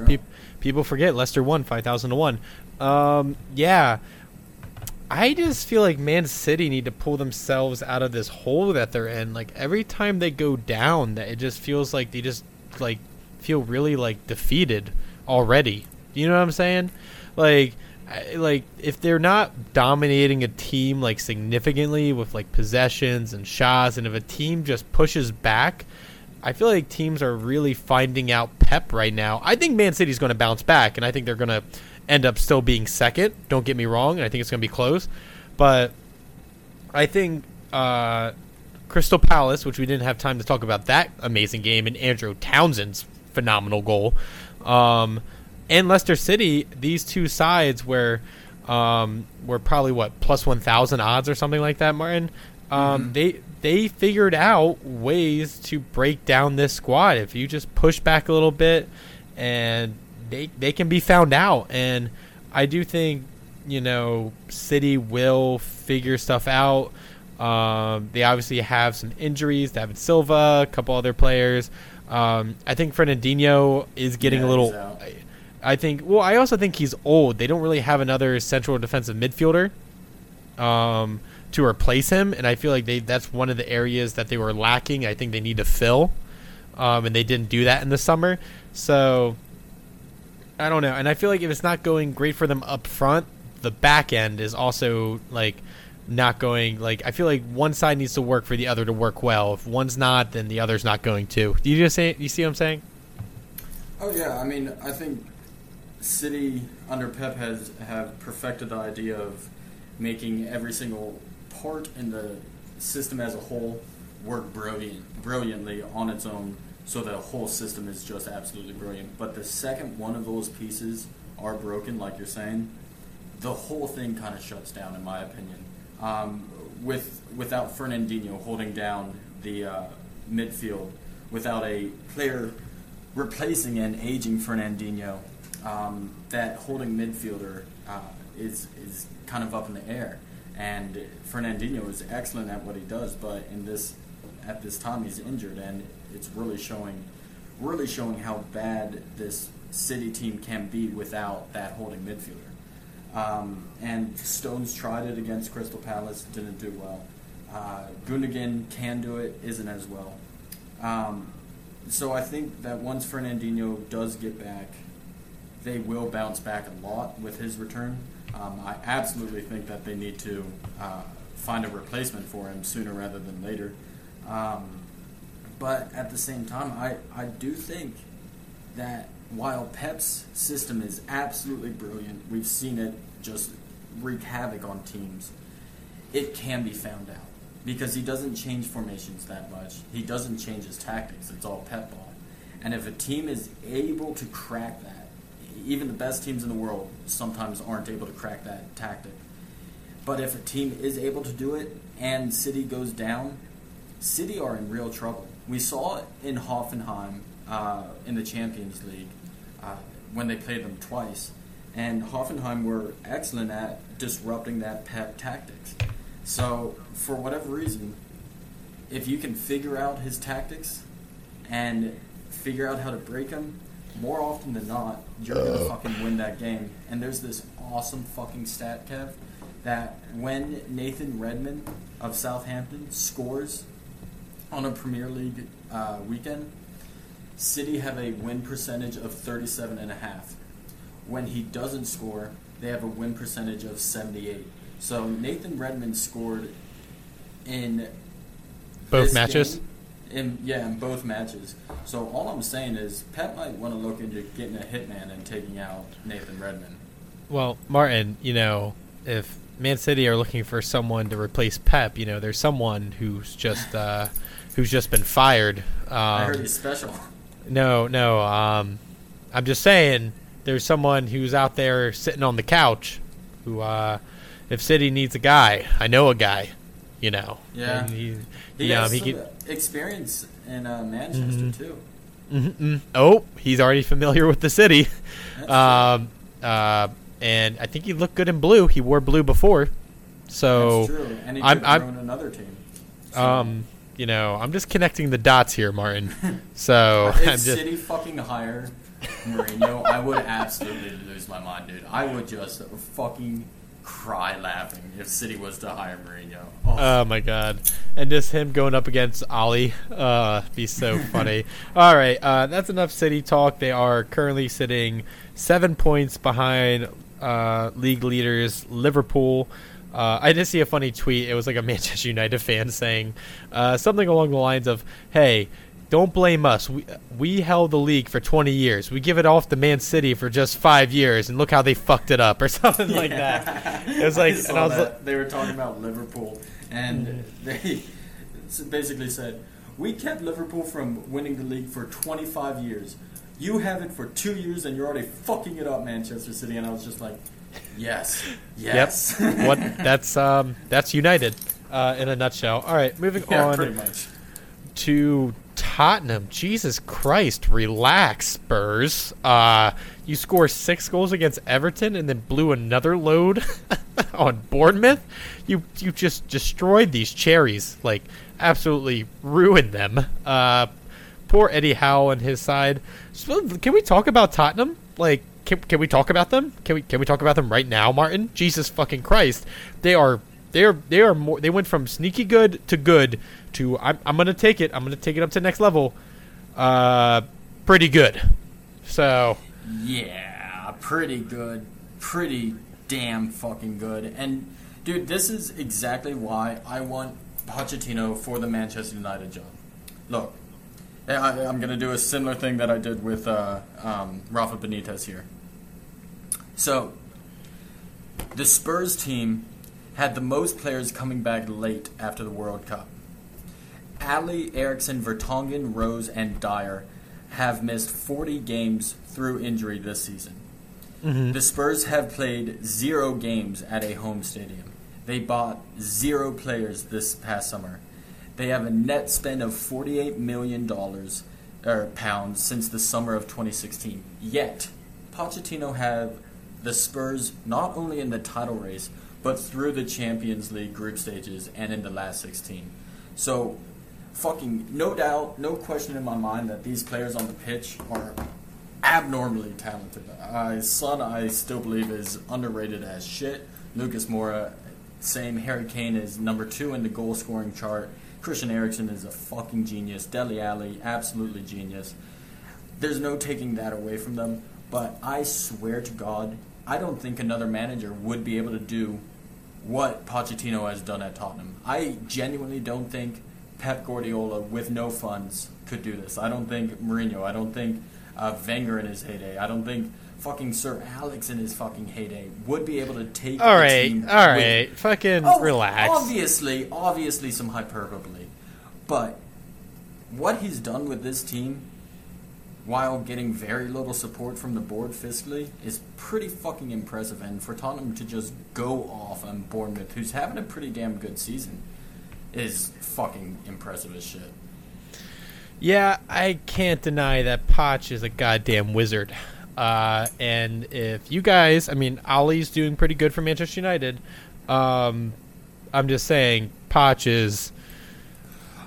People forget Leicester won 5,000-1. Yeah, I just feel like Man City need to pull themselves out of this hole that they're in. Like, every time they go down, that it just feels like they just, like, feel really, like, defeated already. You know what I'm saying? Like if they're not dominating a team, like, significantly with, like, possessions and shots, and if a team just pushes back, I feel like teams are really finding out Pep right now. I think Man City's going to bounce back, and I think they're going to end up still being second. Don't get me wrong, and I think it's going to be close. But I think Crystal Palace, which we didn't have time to talk about that amazing game, and Andrew Townsend's phenomenal goal, and Leicester City, these two sides were probably, what, plus 1,000 odds or something like that, Martin? They figured out ways to break down this squad. If you just push back a little bit, and they can be found out. And I do think, you know, City will figure stuff out. They obviously have some injuries. David Silva, a couple other players. I think Fernandinho is getting a little... I also think he's old. They don't really have another central defensive midfielder to replace him, and I feel like that's one of the areas that they were lacking. I think they need to fill, and they didn't do that in the summer. So... I don't know, and I feel like if it's not going great for them up front, the back end is also, like, not going, like, I feel like one side needs to work for the other to work well. If one's not, then the other's not going to. You see what I'm saying? Oh, yeah, I mean, I think City under Pep have perfected the idea of making every single part in the system as a whole work brilliantly on its own. So the whole system is just absolutely brilliant. But the second one of those pieces are broken, like you're saying, the whole thing kind of shuts down, in my opinion. Without Fernandinho holding down the midfield, without a player replacing an aging Fernandinho, that holding midfielder is kind of up in the air. And Fernandinho is excellent at what he does, but at this time he's injured, and it's really showing how bad this City team can be without that holding midfielder. And Stones tried it against Crystal Palace, didn't do well. Gundogan can do it, isn't as well. So I think that once Fernandinho does get back, they will bounce back a lot with his return. I absolutely think that they need to find a replacement for him sooner rather than later. But at the same time, I do think that while Pep's system is absolutely brilliant, we've seen it just wreak havoc on teams, it can be found out. Because he doesn't change formations that much. He doesn't change his tactics. It's all Pep ball. And if a team is able to crack that, even the best teams in the world sometimes aren't able to crack that tactic. But if a team is able to do it and City goes down, City are in real trouble. We saw it in Hoffenheim in the Champions League when they played them twice. And Hoffenheim were excellent at disrupting that Pep tactics. So for whatever reason, if you can figure out his tactics and figure out how to break him, more often than not, you're going to fucking win that game. And there's this awesome fucking stat, Kev, that when Nathan Redmond of Southampton scores on a Premier League weekend, City have a win percentage of 37.5%. When he doesn't score, they have a win percentage of 78%. So Nathan Redmond scored in both matches? Game. In both matches. So all I'm saying is Pep might want to look into getting a hitman and taking out Nathan Redmond. Well, Martin, you know, if Man City are looking for someone to replace Pep, you know, there's someone who's just been fired. I heard he's special. No. I'm just saying there's someone who's out there sitting on the couch who, if City needs a guy, I know a guy. You know, yeah, and he has experience in Manchester too. Mm-hmm. Oh, he's already familiar with the city, and I think he looked good in blue. He wore blue before, so that's true. And he could have grown another team. So. You know, I'm just connecting the dots here, Martin. So if City fucking hire Mourinho, I would absolutely lose my mind, dude. I would just fucking cry laughing if City was to hire Mourinho. Oh my god. And just him going up against Ollie. Be so funny. All right, that's enough City talk. They are currently sitting 7 points behind league leaders Liverpool. I did see a funny tweet. It was like a Manchester United fan saying something along the lines of, hey, don't blame us. We held the league for 20 years. We give it off to Man City for just 5 years, and look how they fucked it up, or something like that. It was like, they were talking about Liverpool, and they basically said, we kept Liverpool from winning the league for 25 years. You have it for 2 years, and you're already fucking it up, Manchester City. And I was just like, yes. Yep. What? That's United in a nutshell. All right, moving on pretty much to Tottenham. Jesus Christ, relax, Spurs. You score 6 goals against Everton and then blew another load on Bournemouth. You just destroyed these cherries, like absolutely ruined them. Poor Eddie Howe and his side. So, can we talk about Tottenham? Like, can we talk about them? Can we talk about them right now, Martin? Jesus fucking Christ, they are more. They went from sneaky good to good. I'm gonna take it. I'm gonna take it up to next level. Pretty good. So yeah, pretty good. Pretty damn fucking good. And dude, this is exactly why I want Pochettino for the Manchester United job. Look, I'm gonna do a similar thing that I did with Rafa Benitez here. So the Spurs team had the most players coming back late after the World Cup. Ali, Eriksson, Vertonghen, Rose, and Dyer have missed 40 games through injury this season. Mm-hmm. The Spurs have played 0 games at a home stadium. They bought 0 players this past summer. They have a net spend of $48 million or pounds since the summer of 2016. Yet, Pochettino have the Spurs not only in the title race, but through the Champions League group stages and in the last 16. So, fucking no doubt, no question in my mind that these players on the pitch are abnormally talented. Son, I still believe, is underrated as shit. Lucas Moura, same. Harry Kane is number 2 in the goal-scoring chart. Christian Eriksen is a fucking genius. Dele Alli, absolutely genius. There's no taking that away from them. But I swear to God, I don't think another manager would be able to do what Pochettino has done at Tottenham. I genuinely don't think Pep Guardiola, with no funds, could do this. I don't think Mourinho. I don't think Wenger in his heyday. I don't think fucking Sir Alex in his fucking heyday would be able to take team. All right. Fucking relax. Obviously some hyperbole. But what he's done with this team, while getting very little support from the board fiscally, is pretty fucking impressive. And for Tottenham to just go off on Bournemouth, who's having a pretty damn good season, is fucking impressive as shit. Yeah, I can't deny that Poch is a goddamn wizard. And if you guys, I mean, Ollie's doing pretty good for Manchester United. I'm just saying, Poch is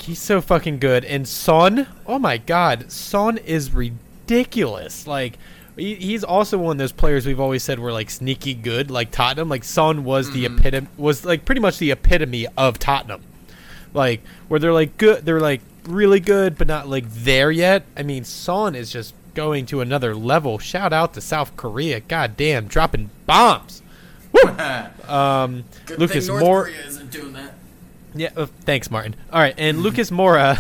He's so fucking good. And Son, oh my God, Son is ridiculous. Like, he's also one of those players we've always said were like sneaky good, like Tottenham. Like Son was the epitome, was like pretty much the epitome of Tottenham, like where they're like good, they're like really good, but not like there yet. I mean, Son is just going to another level. Shout out to South Korea, goddamn, dropping bombs. Woo! Good Lucas thing North Korea isn't doing that. Yeah, thanks, Martin. All right, and Lucas Moura,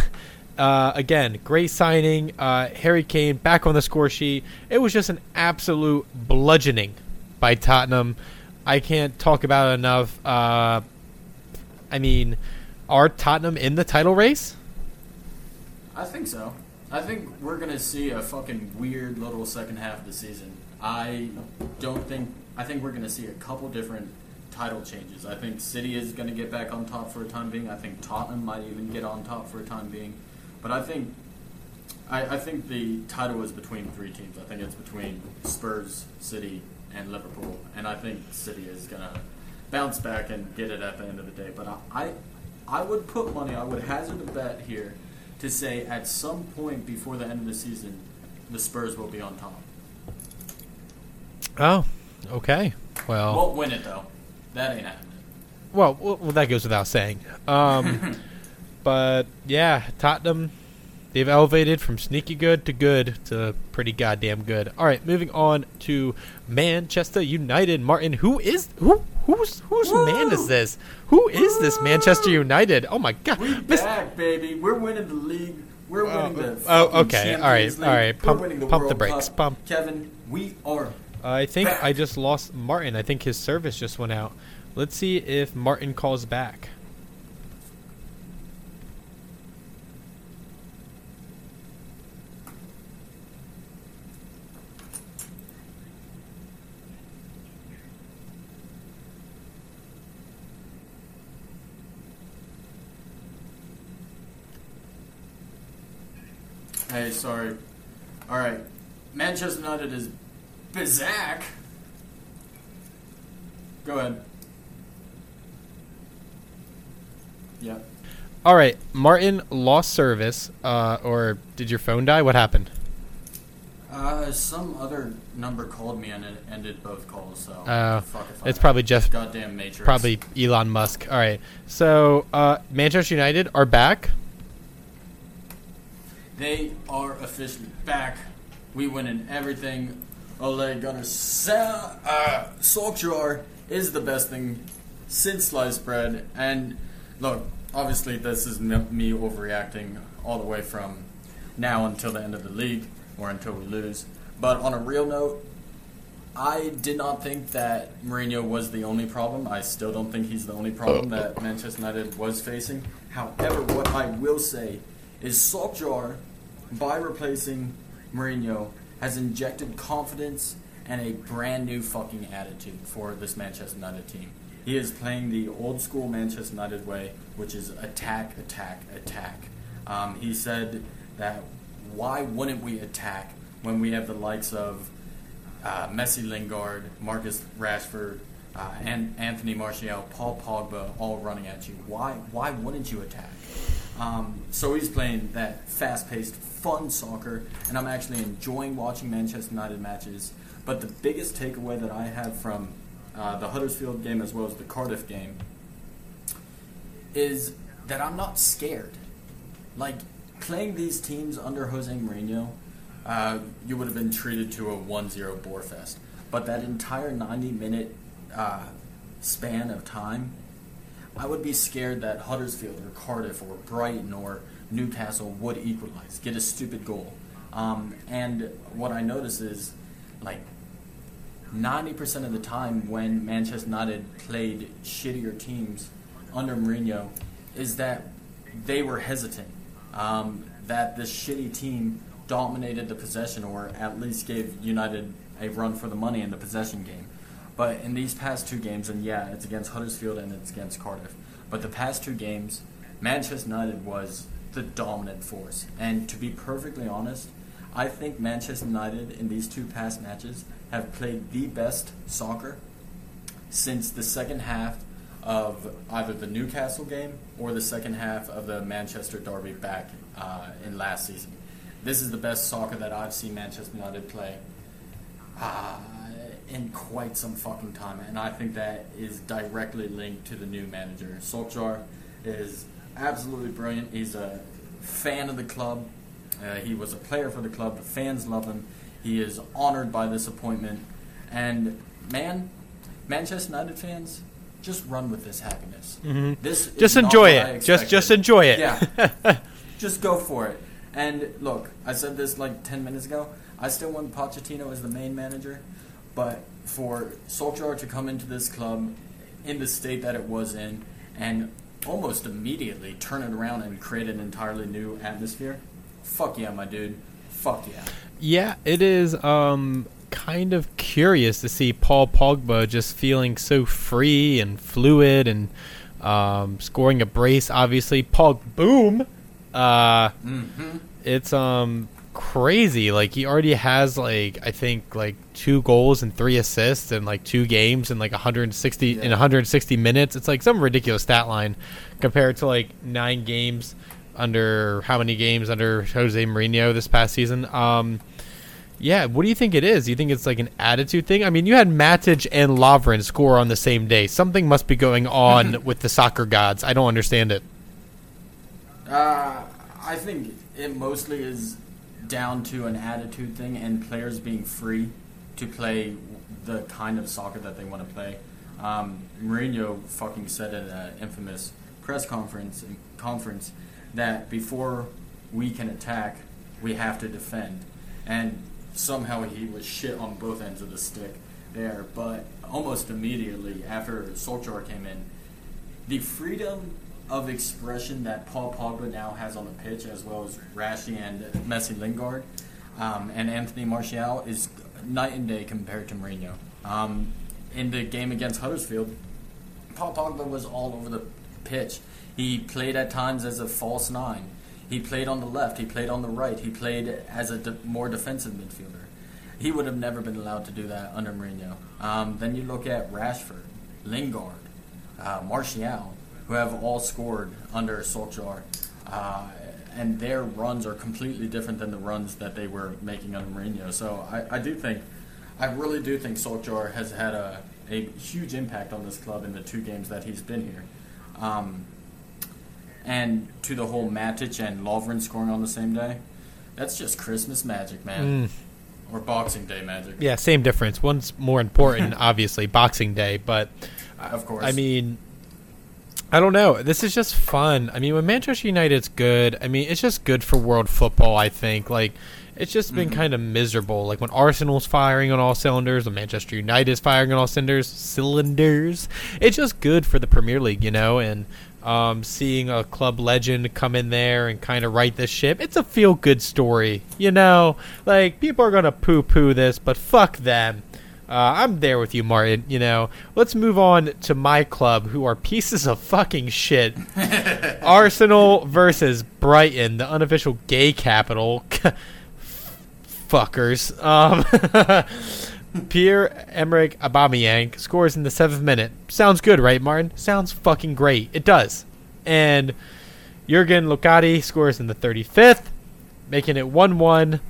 again, great signing. Harry Kane back on the score sheet. It was just an absolute bludgeoning by Tottenham. I can't talk about it enough. I mean, are Tottenham in the title race? I think so. I think we're going to see a fucking weird little second half of the season. I think we're going to see a couple different title changes. I think City is going to get back on top for a time being. I think Tottenham might even get on top for a time being. But I think the title is between three teams. I think it's between Spurs, City, and Liverpool. And I think City is going to bounce back and get it at the end of the day. But I would put money, I would hazard a bet here to say at some point before the end of the season, the Spurs will be on top. Oh, okay. Well, won't win it, though. That ain't happening. Well, that goes without saying. But, yeah, Tottenham, they've elevated from sneaky good to pretty goddamn good. All right, moving on to Manchester United. Martin, whose man is this? Who is this Manchester United? Oh, my God. We're back, baby. We're winning the league. We're winning the Champions League. All right. Pump the brakes. Pump. Kevin, we are I think back. I just lost Martin. I think his service just went out. Let's see if Martin calls back. Hey, sorry. All right. Manchester United is Bizak. Go ahead. Yeah. All right. Martin lost service. Or did your phone die? What happened? Some other number called me and it ended both calls. So fuck if I it's know. Probably just goddamn Matrix. Probably Elon Musk. All right. So Manchester United are back. They are officially back. We win in everything. Ole Gunnar Solskjaer is the best thing since sliced bread. And look, obviously this is me overreacting all the way from now until the end of the league or until we lose. But on a real note, I did not think that Mourinho was the only problem. I still don't think he's the only problem that Manchester United was facing. However, what I will say is Solskjaer, by replacing Mourinho, has injected confidence and a brand new fucking attitude for this Manchester United team. He is playing the old school Manchester United way, which is attack, attack, attack. He said that why wouldn't we attack when we have the likes of Messi, Lingard, Marcus Rashford, and Anthony Martial, Paul Pogba, all running at you. Why wouldn't you attack? So he's playing that fast-paced, fun soccer, and I'm actually enjoying watching Manchester United matches. But the biggest takeaway that I have from the Huddersfield game as well as the Cardiff game is that I'm not scared. Like, playing these teams under Jose Mourinho, you would have been treated to a 1-0 bore fest. But that entire 90-minute span of time, I would be scared that Huddersfield or Cardiff or Brighton or Newcastle would equalize, get a stupid goal. And what I notice is, like, 90% of the time when Manchester United played shittier teams under Mourinho is that they were hesitant, that this shitty team dominated the possession or at least gave United a run for the money in the possession game. But in these past two games, and yeah, it's against Huddersfield and it's against Cardiff, but the past two games, Manchester United was the dominant force. And to be perfectly honest, I think Manchester United in these two past matches have played the best soccer since the second half of either the Newcastle game or the second half of the Manchester derby back in last season. This is the best soccer that I've seen Manchester United play in quite some fucking time, and I think that is directly linked to the new manager. Solskjaer is absolutely brilliant. He's a fan of the club. He was a player for the club. The fans love him. He is honored by this appointment. And, man, Manchester United fans, just run with this happiness. Mm-hmm. This just enjoy it. Just enjoy it. Yeah. Just go for it. And, look, I said this like 10 minutes ago. I still want Pochettino as the main manager. But for Solskjaer to come into this club in the state that it was in and almost immediately turn it around and create an entirely new atmosphere, fuck yeah, my dude. Fuck yeah. Yeah, it is kind of curious to see Paul Pogba just feeling so free and fluid and scoring a brace, obviously. Pog boom. It's crazy. Like, he already has, like, I think, like 2 goals and 3 assists in like 2 games in like 160 in 160 minutes. It's like some ridiculous stat line compared to like 9 games under how many games under Jose Mourinho this past season. Yeah, what do you think it is? Do you think it's like an attitude thing? I mean, you had Matic and Lovren score on the same day. Something must be going on with the soccer gods. I don't understand it. I think it mostly is down to an attitude thing and players being free to play the kind of soccer that they want to play. Mourinho fucking said at an infamous press conference that before we can attack, we have to defend. And somehow he was shit on both ends of the stick there, but almost immediately after Solskjaer came in, the freedom of expression that Paul Pogba now has on the pitch, as well as Rashie and Messi Lingard and Anthony Martial, is night and day compared to Mourinho. In the game against Huddersfield, Paul Pogba was all over the pitch. He played at times as a false 9. He played on the left. He played on the right. He played as a more defensive midfielder. He would have never been allowed to do that under Mourinho. Then you look at Rashford, Lingard, Martial, who have all scored under Solskjaer. And their runs are completely different than the runs that they were making under Mourinho. So I really do think Solskjaer has had a huge impact on this club in the 2 games that he's been here. And to the whole Matic and Lovren scoring on the same day, that's just Christmas magic, man. Or Boxing Day magic. Yeah, same difference. One's more important, obviously, Boxing Day. But, of course. I mean, I don't know. This is just fun. I mean, when Manchester United's good, I mean, it's just good for world football, I think. Like, it's just been kind of miserable. Like, when Arsenal's firing on all cylinders, when Manchester United's firing on all cylinders, it's just good for the Premier League, you know, and seeing a club legend come in there and kind of right this ship. It's a feel-good story, you know? Like, people are going to poo-poo this, but fuck them. I'm there with you, Martin, you know? Let's move on to my club, who are pieces of fucking shit. Arsenal versus Brighton, the unofficial gay capital. Fuckers. Pierre-Emerick Aubameyang scores in the 7th minute. Sounds good, right, Martin? Sounds fucking great. It does. And Jurgen Locati scores in the 35th, making it 1-1.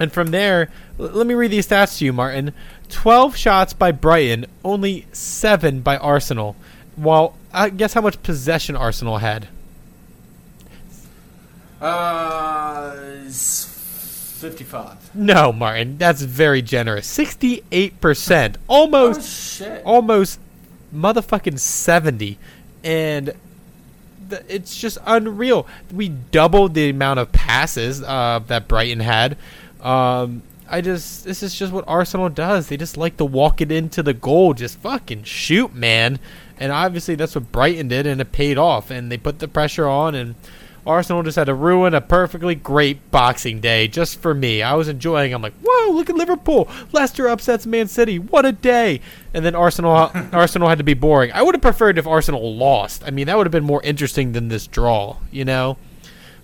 And from there, let me read these stats to you, Martin. 12 shots by Brighton, only 7 by Arsenal. While, guess how much possession Arsenal had? 55. No, Martin, that's very generous. 68%. Almost motherfucking 70. And it's just unreal. We doubled the amount of passes that Brighton had. This is just what Arsenal does. They just like to walk it into the goal. Just fucking shoot, man. And obviously that's what Brighton did, and it paid off. And they put the pressure on, and Arsenal just had to ruin a perfectly great Boxing Day just for me. I was enjoying it. I'm like, whoa, look at Liverpool. Leicester upsets Man City. What a day. And then Arsenal had to be boring. I would have preferred if Arsenal lost. I mean, that would have been more interesting than this draw, you know.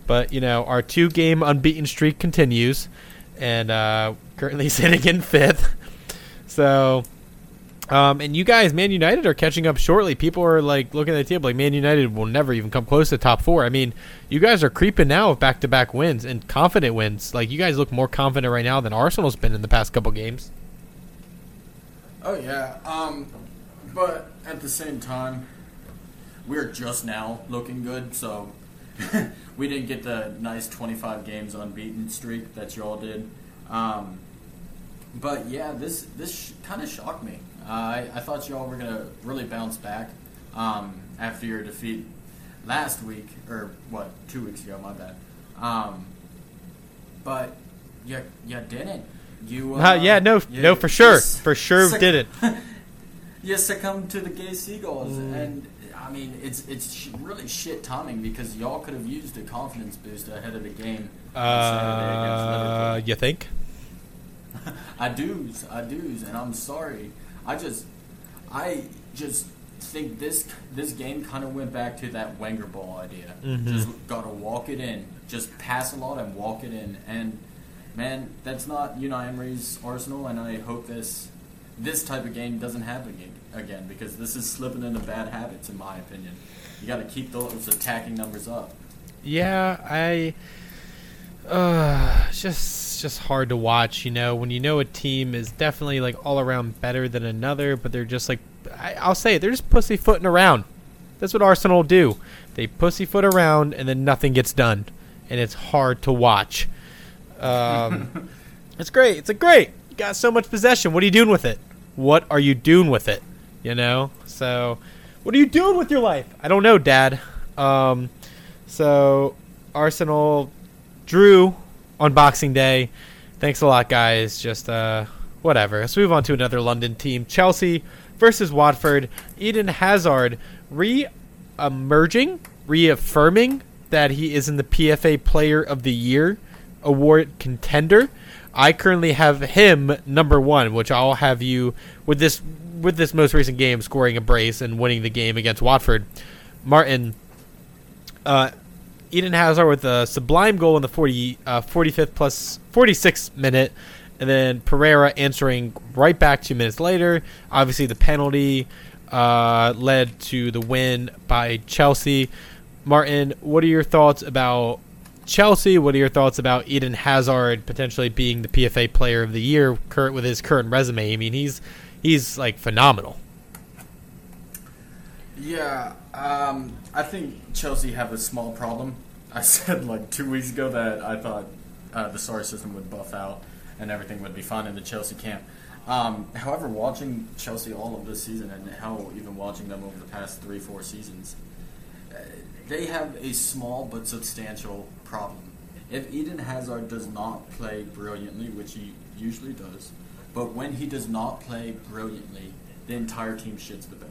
But, you know, our 2-game unbeaten streak continues. And currently sitting in 5th. So And you guys, Man United, are catching up shortly. People are like looking at the table like Man United will never even come close to top four. I mean, you guys are creeping now with back-to-back wins and confident wins. Like, you guys look more confident right now than Arsenal's been in the past couple games. Oh, yeah. But at the same time, we're just now looking good. So we didn't get the nice 25 games unbeaten streak that you all did. But, yeah, this kind of shocked me. I thought y'all were going to really bounce back after your defeat last week, or what, 2 weeks ago, my bad. But you didn't. You no, for sure. For sure didn't. You succumbed to the gay seagulls. And, I mean, it's really shit timing because y'all could have used a confidence boost ahead of the game on Saturday against Liverpool. You think? I do, and I'm sorry. I just think this game kind of went back to that Wenger ball idea. Mm-hmm. Just gotta walk it in. Just pass a lot and walk it in. And man, that's not Unai Emery's Arsenal. And I hope this type of game doesn't happen again because this is slipping into bad habits, in my opinion. You got to keep those attacking numbers up. Yeah, it's just hard to watch, when a team is definitely like all around better than another, but they're just like, I'll say it, they're just pussyfooting around. That's what Arsenal do. They pussyfoot around and then nothing gets done, and it's hard to watch. It's great. You got so much possession. What are you doing with it? So what are you doing with your life? I don't know, Dad. So Arsenal drew on Boxing Day. Thanks a lot, guys. Just whatever. Let's move on to another London team. Chelsea versus Watford. Eden Hazard reaffirming that he is in the PFA Player of the Year award contender. I currently have him number one, which I'll have you with this most recent game scoring a brace and winning the game against Watford. Martin, Eden Hazard with a sublime goal in the 45th plus 46th minute, and then Pereira answering right back 2 minutes later. Obviously, the penalty led to the win by Chelsea. Martin, what are your thoughts about Chelsea? What are your thoughts about Eden Hazard potentially being the PFA Player of the Year with his current resume? I mean, he's like phenomenal. Yeah, I think Chelsea have a small problem. I said like 2 weeks ago that I thought the SAR system would buff out and everything would be fine in the Chelsea camp. However, watching Chelsea all of this season and even watching them over the past 3-4 seasons, they have a small but substantial problem. If Eden Hazard does not play brilliantly, which he usually does, but when he does not play brilliantly, the entire team shits the bed.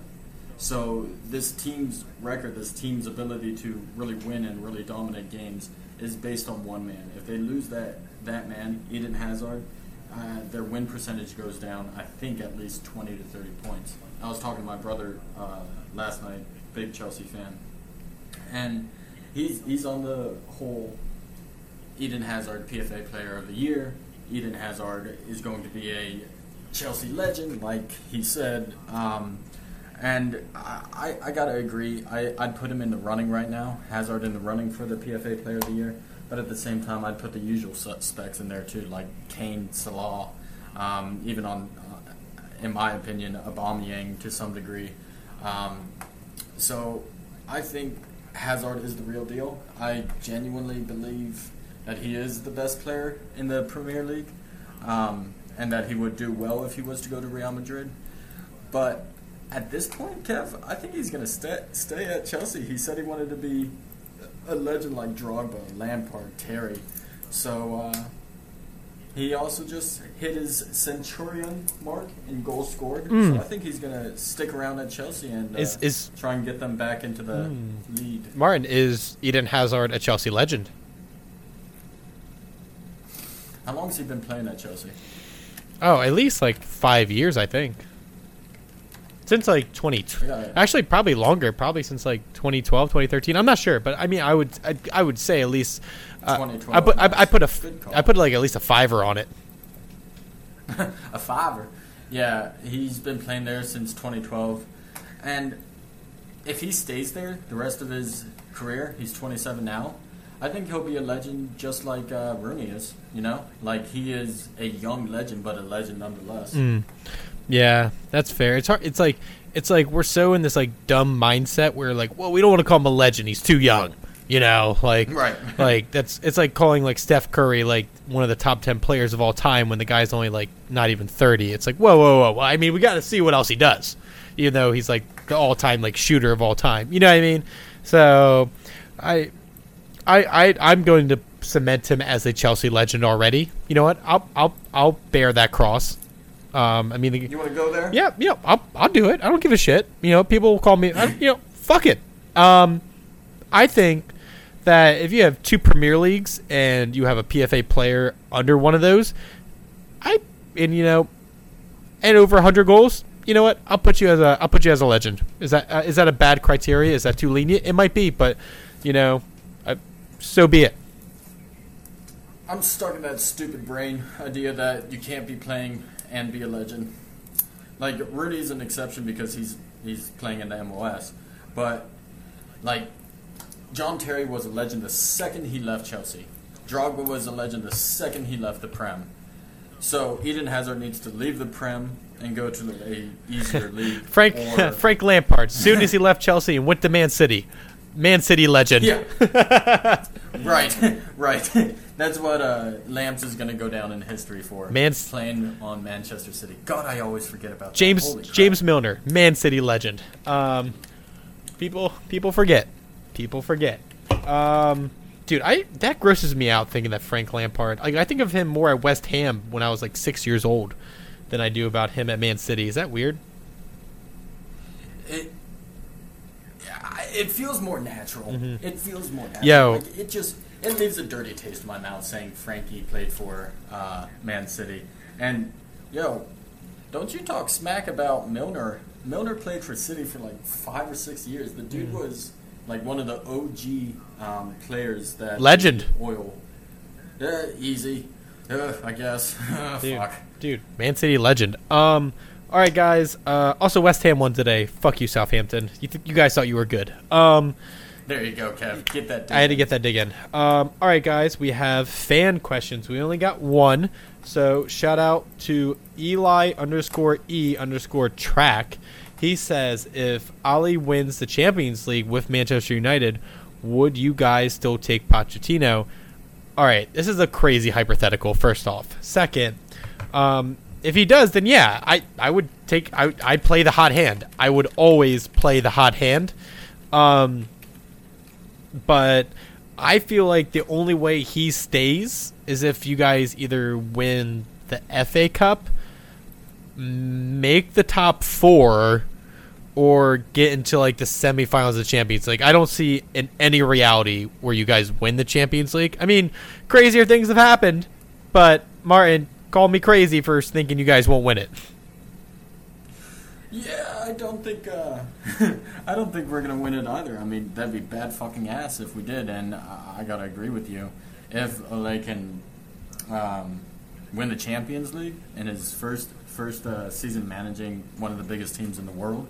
So this team's record, this team's ability to really win and really dominate games is based on one man. If they lose that man, Eden Hazard, their win percentage goes down, I think, at least 20 to 30 points. I was talking to my brother last night, big Chelsea fan, and he's on the whole Eden Hazard PFA Player of the Year. Eden Hazard is going to be a Chelsea legend, like he said. And I got to agree, I'd put him in the running right now, Hazard in the running for the PFA Player of the Year. But at the same time, I'd put the usual suspects in there too, like Kane, Salah, even on, in my opinion, Aubameyang to some degree. So I think Hazard is the real deal. I genuinely believe that he is the best player in the Premier League and that he would do well if he was to go to Real Madrid. But at this point, Kev, I think he's going to stay at Chelsea. He said he wanted to be a legend like Drogba, Lampard, Terry. So he also just hit his centurion mark in goals scored. So I think he's going to stick around at Chelsea and try and get them back into the lead. Martin, is Eden Hazard a Chelsea legend? How long has he been playing at Chelsea? Oh, at least like 5 years, I think. Since like 20, actually probably longer, probably since like 2012, 2013. I'm not sure, but I mean, I would say at least 2012. I put like at least a $5 on it. A $5. Yeah, he's been playing there since 2012. And if he stays there the rest of his career, he's 27 now, I think he'll be a legend just like Rooney is, you know? Like, he is a young legend, but a legend nonetheless. Mm. Yeah, that's fair. It's hard. It's like we're so in this, like, dumb mindset where, like, well, we don't want to call him a legend. He's too young, you know? Like, right. Like, that's, it's like calling, like, Steph Curry, like, one of the top 10 players of all time when the guy's only, like, not even 30. It's like, whoa, whoa, whoa. I mean, we got to see what else he does, even though he's, like, the all-time, like, shooter of all time. You know what I mean? So, I'm going to cement him as a Chelsea legend already. You know what? I'll bear that cross. I mean, you want to go there? Yeah, yeah. I'll do it. I don't give a shit. You know, people will call me. Fuck it. I think that if you have two Premier Leagues and you have a PFA player under one of those, and over 100 goals. You know what? I'll put you as a legend. Is that a bad criteria? Is that too lenient? It might be, but you know. So be it. I'm stuck in that stupid brain idea that you can't be playing and be a legend. Like, Rooney's an exception because he's playing in the MLS. But, like, John Terry was a legend the second he left Chelsea. Drogba was a legend the second he left the Prem. So, Eden Hazard needs to leave the Prem and go to a easier league. Frank Lampard, soon as he left Chelsea and went to Man City legend. Yeah. Right. That's what Lambs is going to go down in history for. Playing on Manchester City. God, I always forget about that. James Milner, Man City legend. People forget. Dude, that grosses me out thinking that Frank Lampard. I think of him more at West Ham when I was like 6 years old than I do about him at Man City. Is that weird? It feels more natural. Mm-hmm. Yo. Like, it leaves a dirty taste in my mouth saying Frankie played for Man City. And, yo, don't you talk smack about Milner. Milner played for City for, like, 5 or 6 years. The dude was, like, one of the OG players that... Legend. Oil. Easy. I guess. Dude, fuck. Dude, Man City legend. All right, guys. Also, West Ham won today. Fuck you, Southampton. You guys thought you were good. There you go, Kev. Get that dig in. I had to get that dig in. All right, guys. We have fan questions. We only got one. So, shout out to Eli_E_track. He says, if Ollie wins the Champions League with Manchester United, would you guys still take Pochettino? All right. This is a crazy hypothetical, first off. Second, if he does, then yeah, I'd play the hot hand. I would always play the hot hand. But I feel like the only way he stays is if you guys either win the FA Cup, make the top four, or get into like the semifinals of the Champions League. I don't see in any reality where you guys win the Champions League. I mean, crazier things have happened, but Martin... Call me crazy for thinking you guys won't win it. Yeah, I don't think we're gonna win it either. I mean, that'd be bad fucking ass if we did, and I gotta agree with you. If Ole can win the Champions League in his first season managing one of the biggest teams in the world,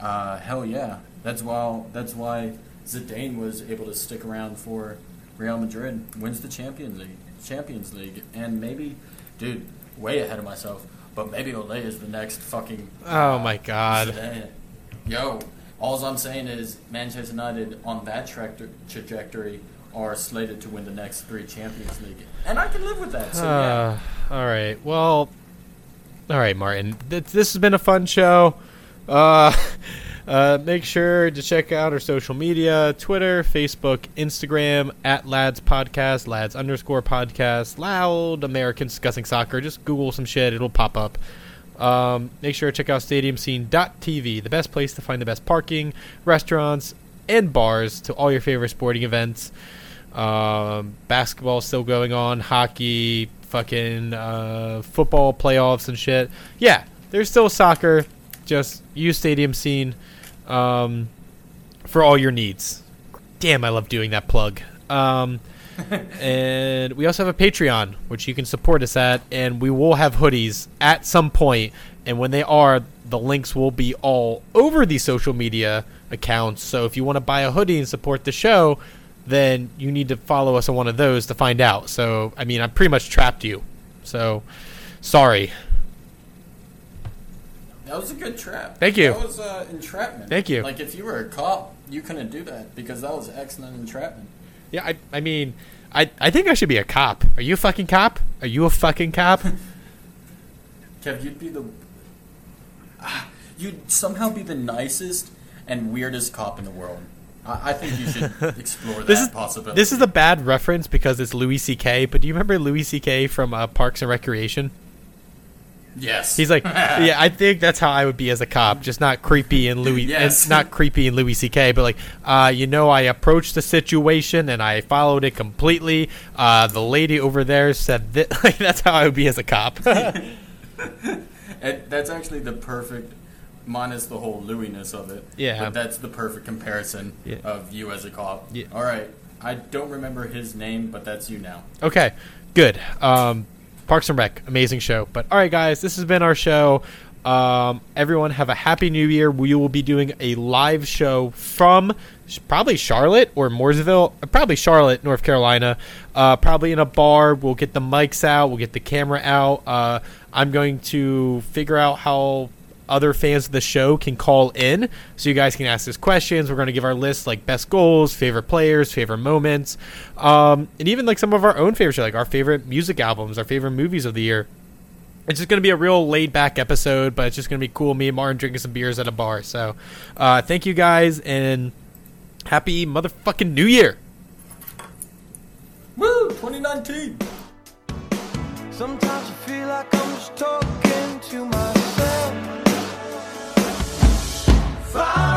hell yeah. That's why Zidane was able to stick around for Real Madrid. Wins the Champions League, and maybe. Dude, way ahead of myself, but maybe Ole is the next fucking... Oh, my God. Sedan. Yo, all I'm saying is Manchester United on that trajectory are slated to win the next three Champions League. And I can live with that, so yeah. All right, well... All right, Martin. This has been a fun show. Make sure to check out our social media, Twitter, Facebook, Instagram, at Lads Podcast, Lads_podcast, Loud Americans Discussing Soccer. Just Google some shit. It'll pop up. Make sure to check out stadiumscene.tv, the best place to find the best parking, restaurants, and bars to all your favorite sporting events. Basketball still going on, hockey, fucking football playoffs and shit. Yeah, there's still soccer. Just use Stadium Scene for all your needs. Damn, I love doing that plug. And we also have a Patreon, which you can support us at, and we will have hoodies at some point. And when they are, the links will be all over the social media accounts. So if you want to buy a hoodie and support the show, then you need to follow us on one of those to find out. So, I mean, I pretty much trapped you. So, sorry. That was a good trap. Thank you. That was entrapment. Thank you. Like, if you were a cop, you couldn't do that because that was excellent entrapment. Yeah, I mean, I think I should be a cop. Are you a fucking cop? Are you a fucking cop? Kev, you'd be the... you'd somehow be the nicest and weirdest cop in the world. I think you should explore that possibility. This is a bad reference because it's Louis C.K., but do you remember Louis C.K. from Parks and Recreation? Yes. He's like, yeah, I think that's how I would be as a cop, just not creepy and Louis, yes. And not creepy and Louis C.K., but like, you know, I approached the situation and I followed it completely. The lady over there said that, like, that's how I would be as a cop. That's actually the perfect, minus the whole Louis-ness of it. Yeah. But that's the perfect comparison of you as a cop. Yeah. All right. I don't remember his name, but that's you now. Okay. Good. Parks and Rec, amazing show. But all right, guys, this has been our show. Everyone have a happy new year. We will be doing a live show from probably Charlotte or Mooresville, probably Charlotte, North Carolina, probably in a bar. We'll get the mics out. We'll get the camera out. I'm going to figure out how other fans of the show can call in so you guys can ask us questions. We're going to give our list, like best goals, favorite players, favorite moments, and even like some of our own favorites, like our favorite music albums, our favorite movies of the year. It's just going to be a real laid back episode, but it's just going to be cool. Me and Martin drinking some beers at a bar. So thank you guys and happy motherfucking new year. Woo, 2019. Sometimes I feel like I'm just talking to myself. Fire!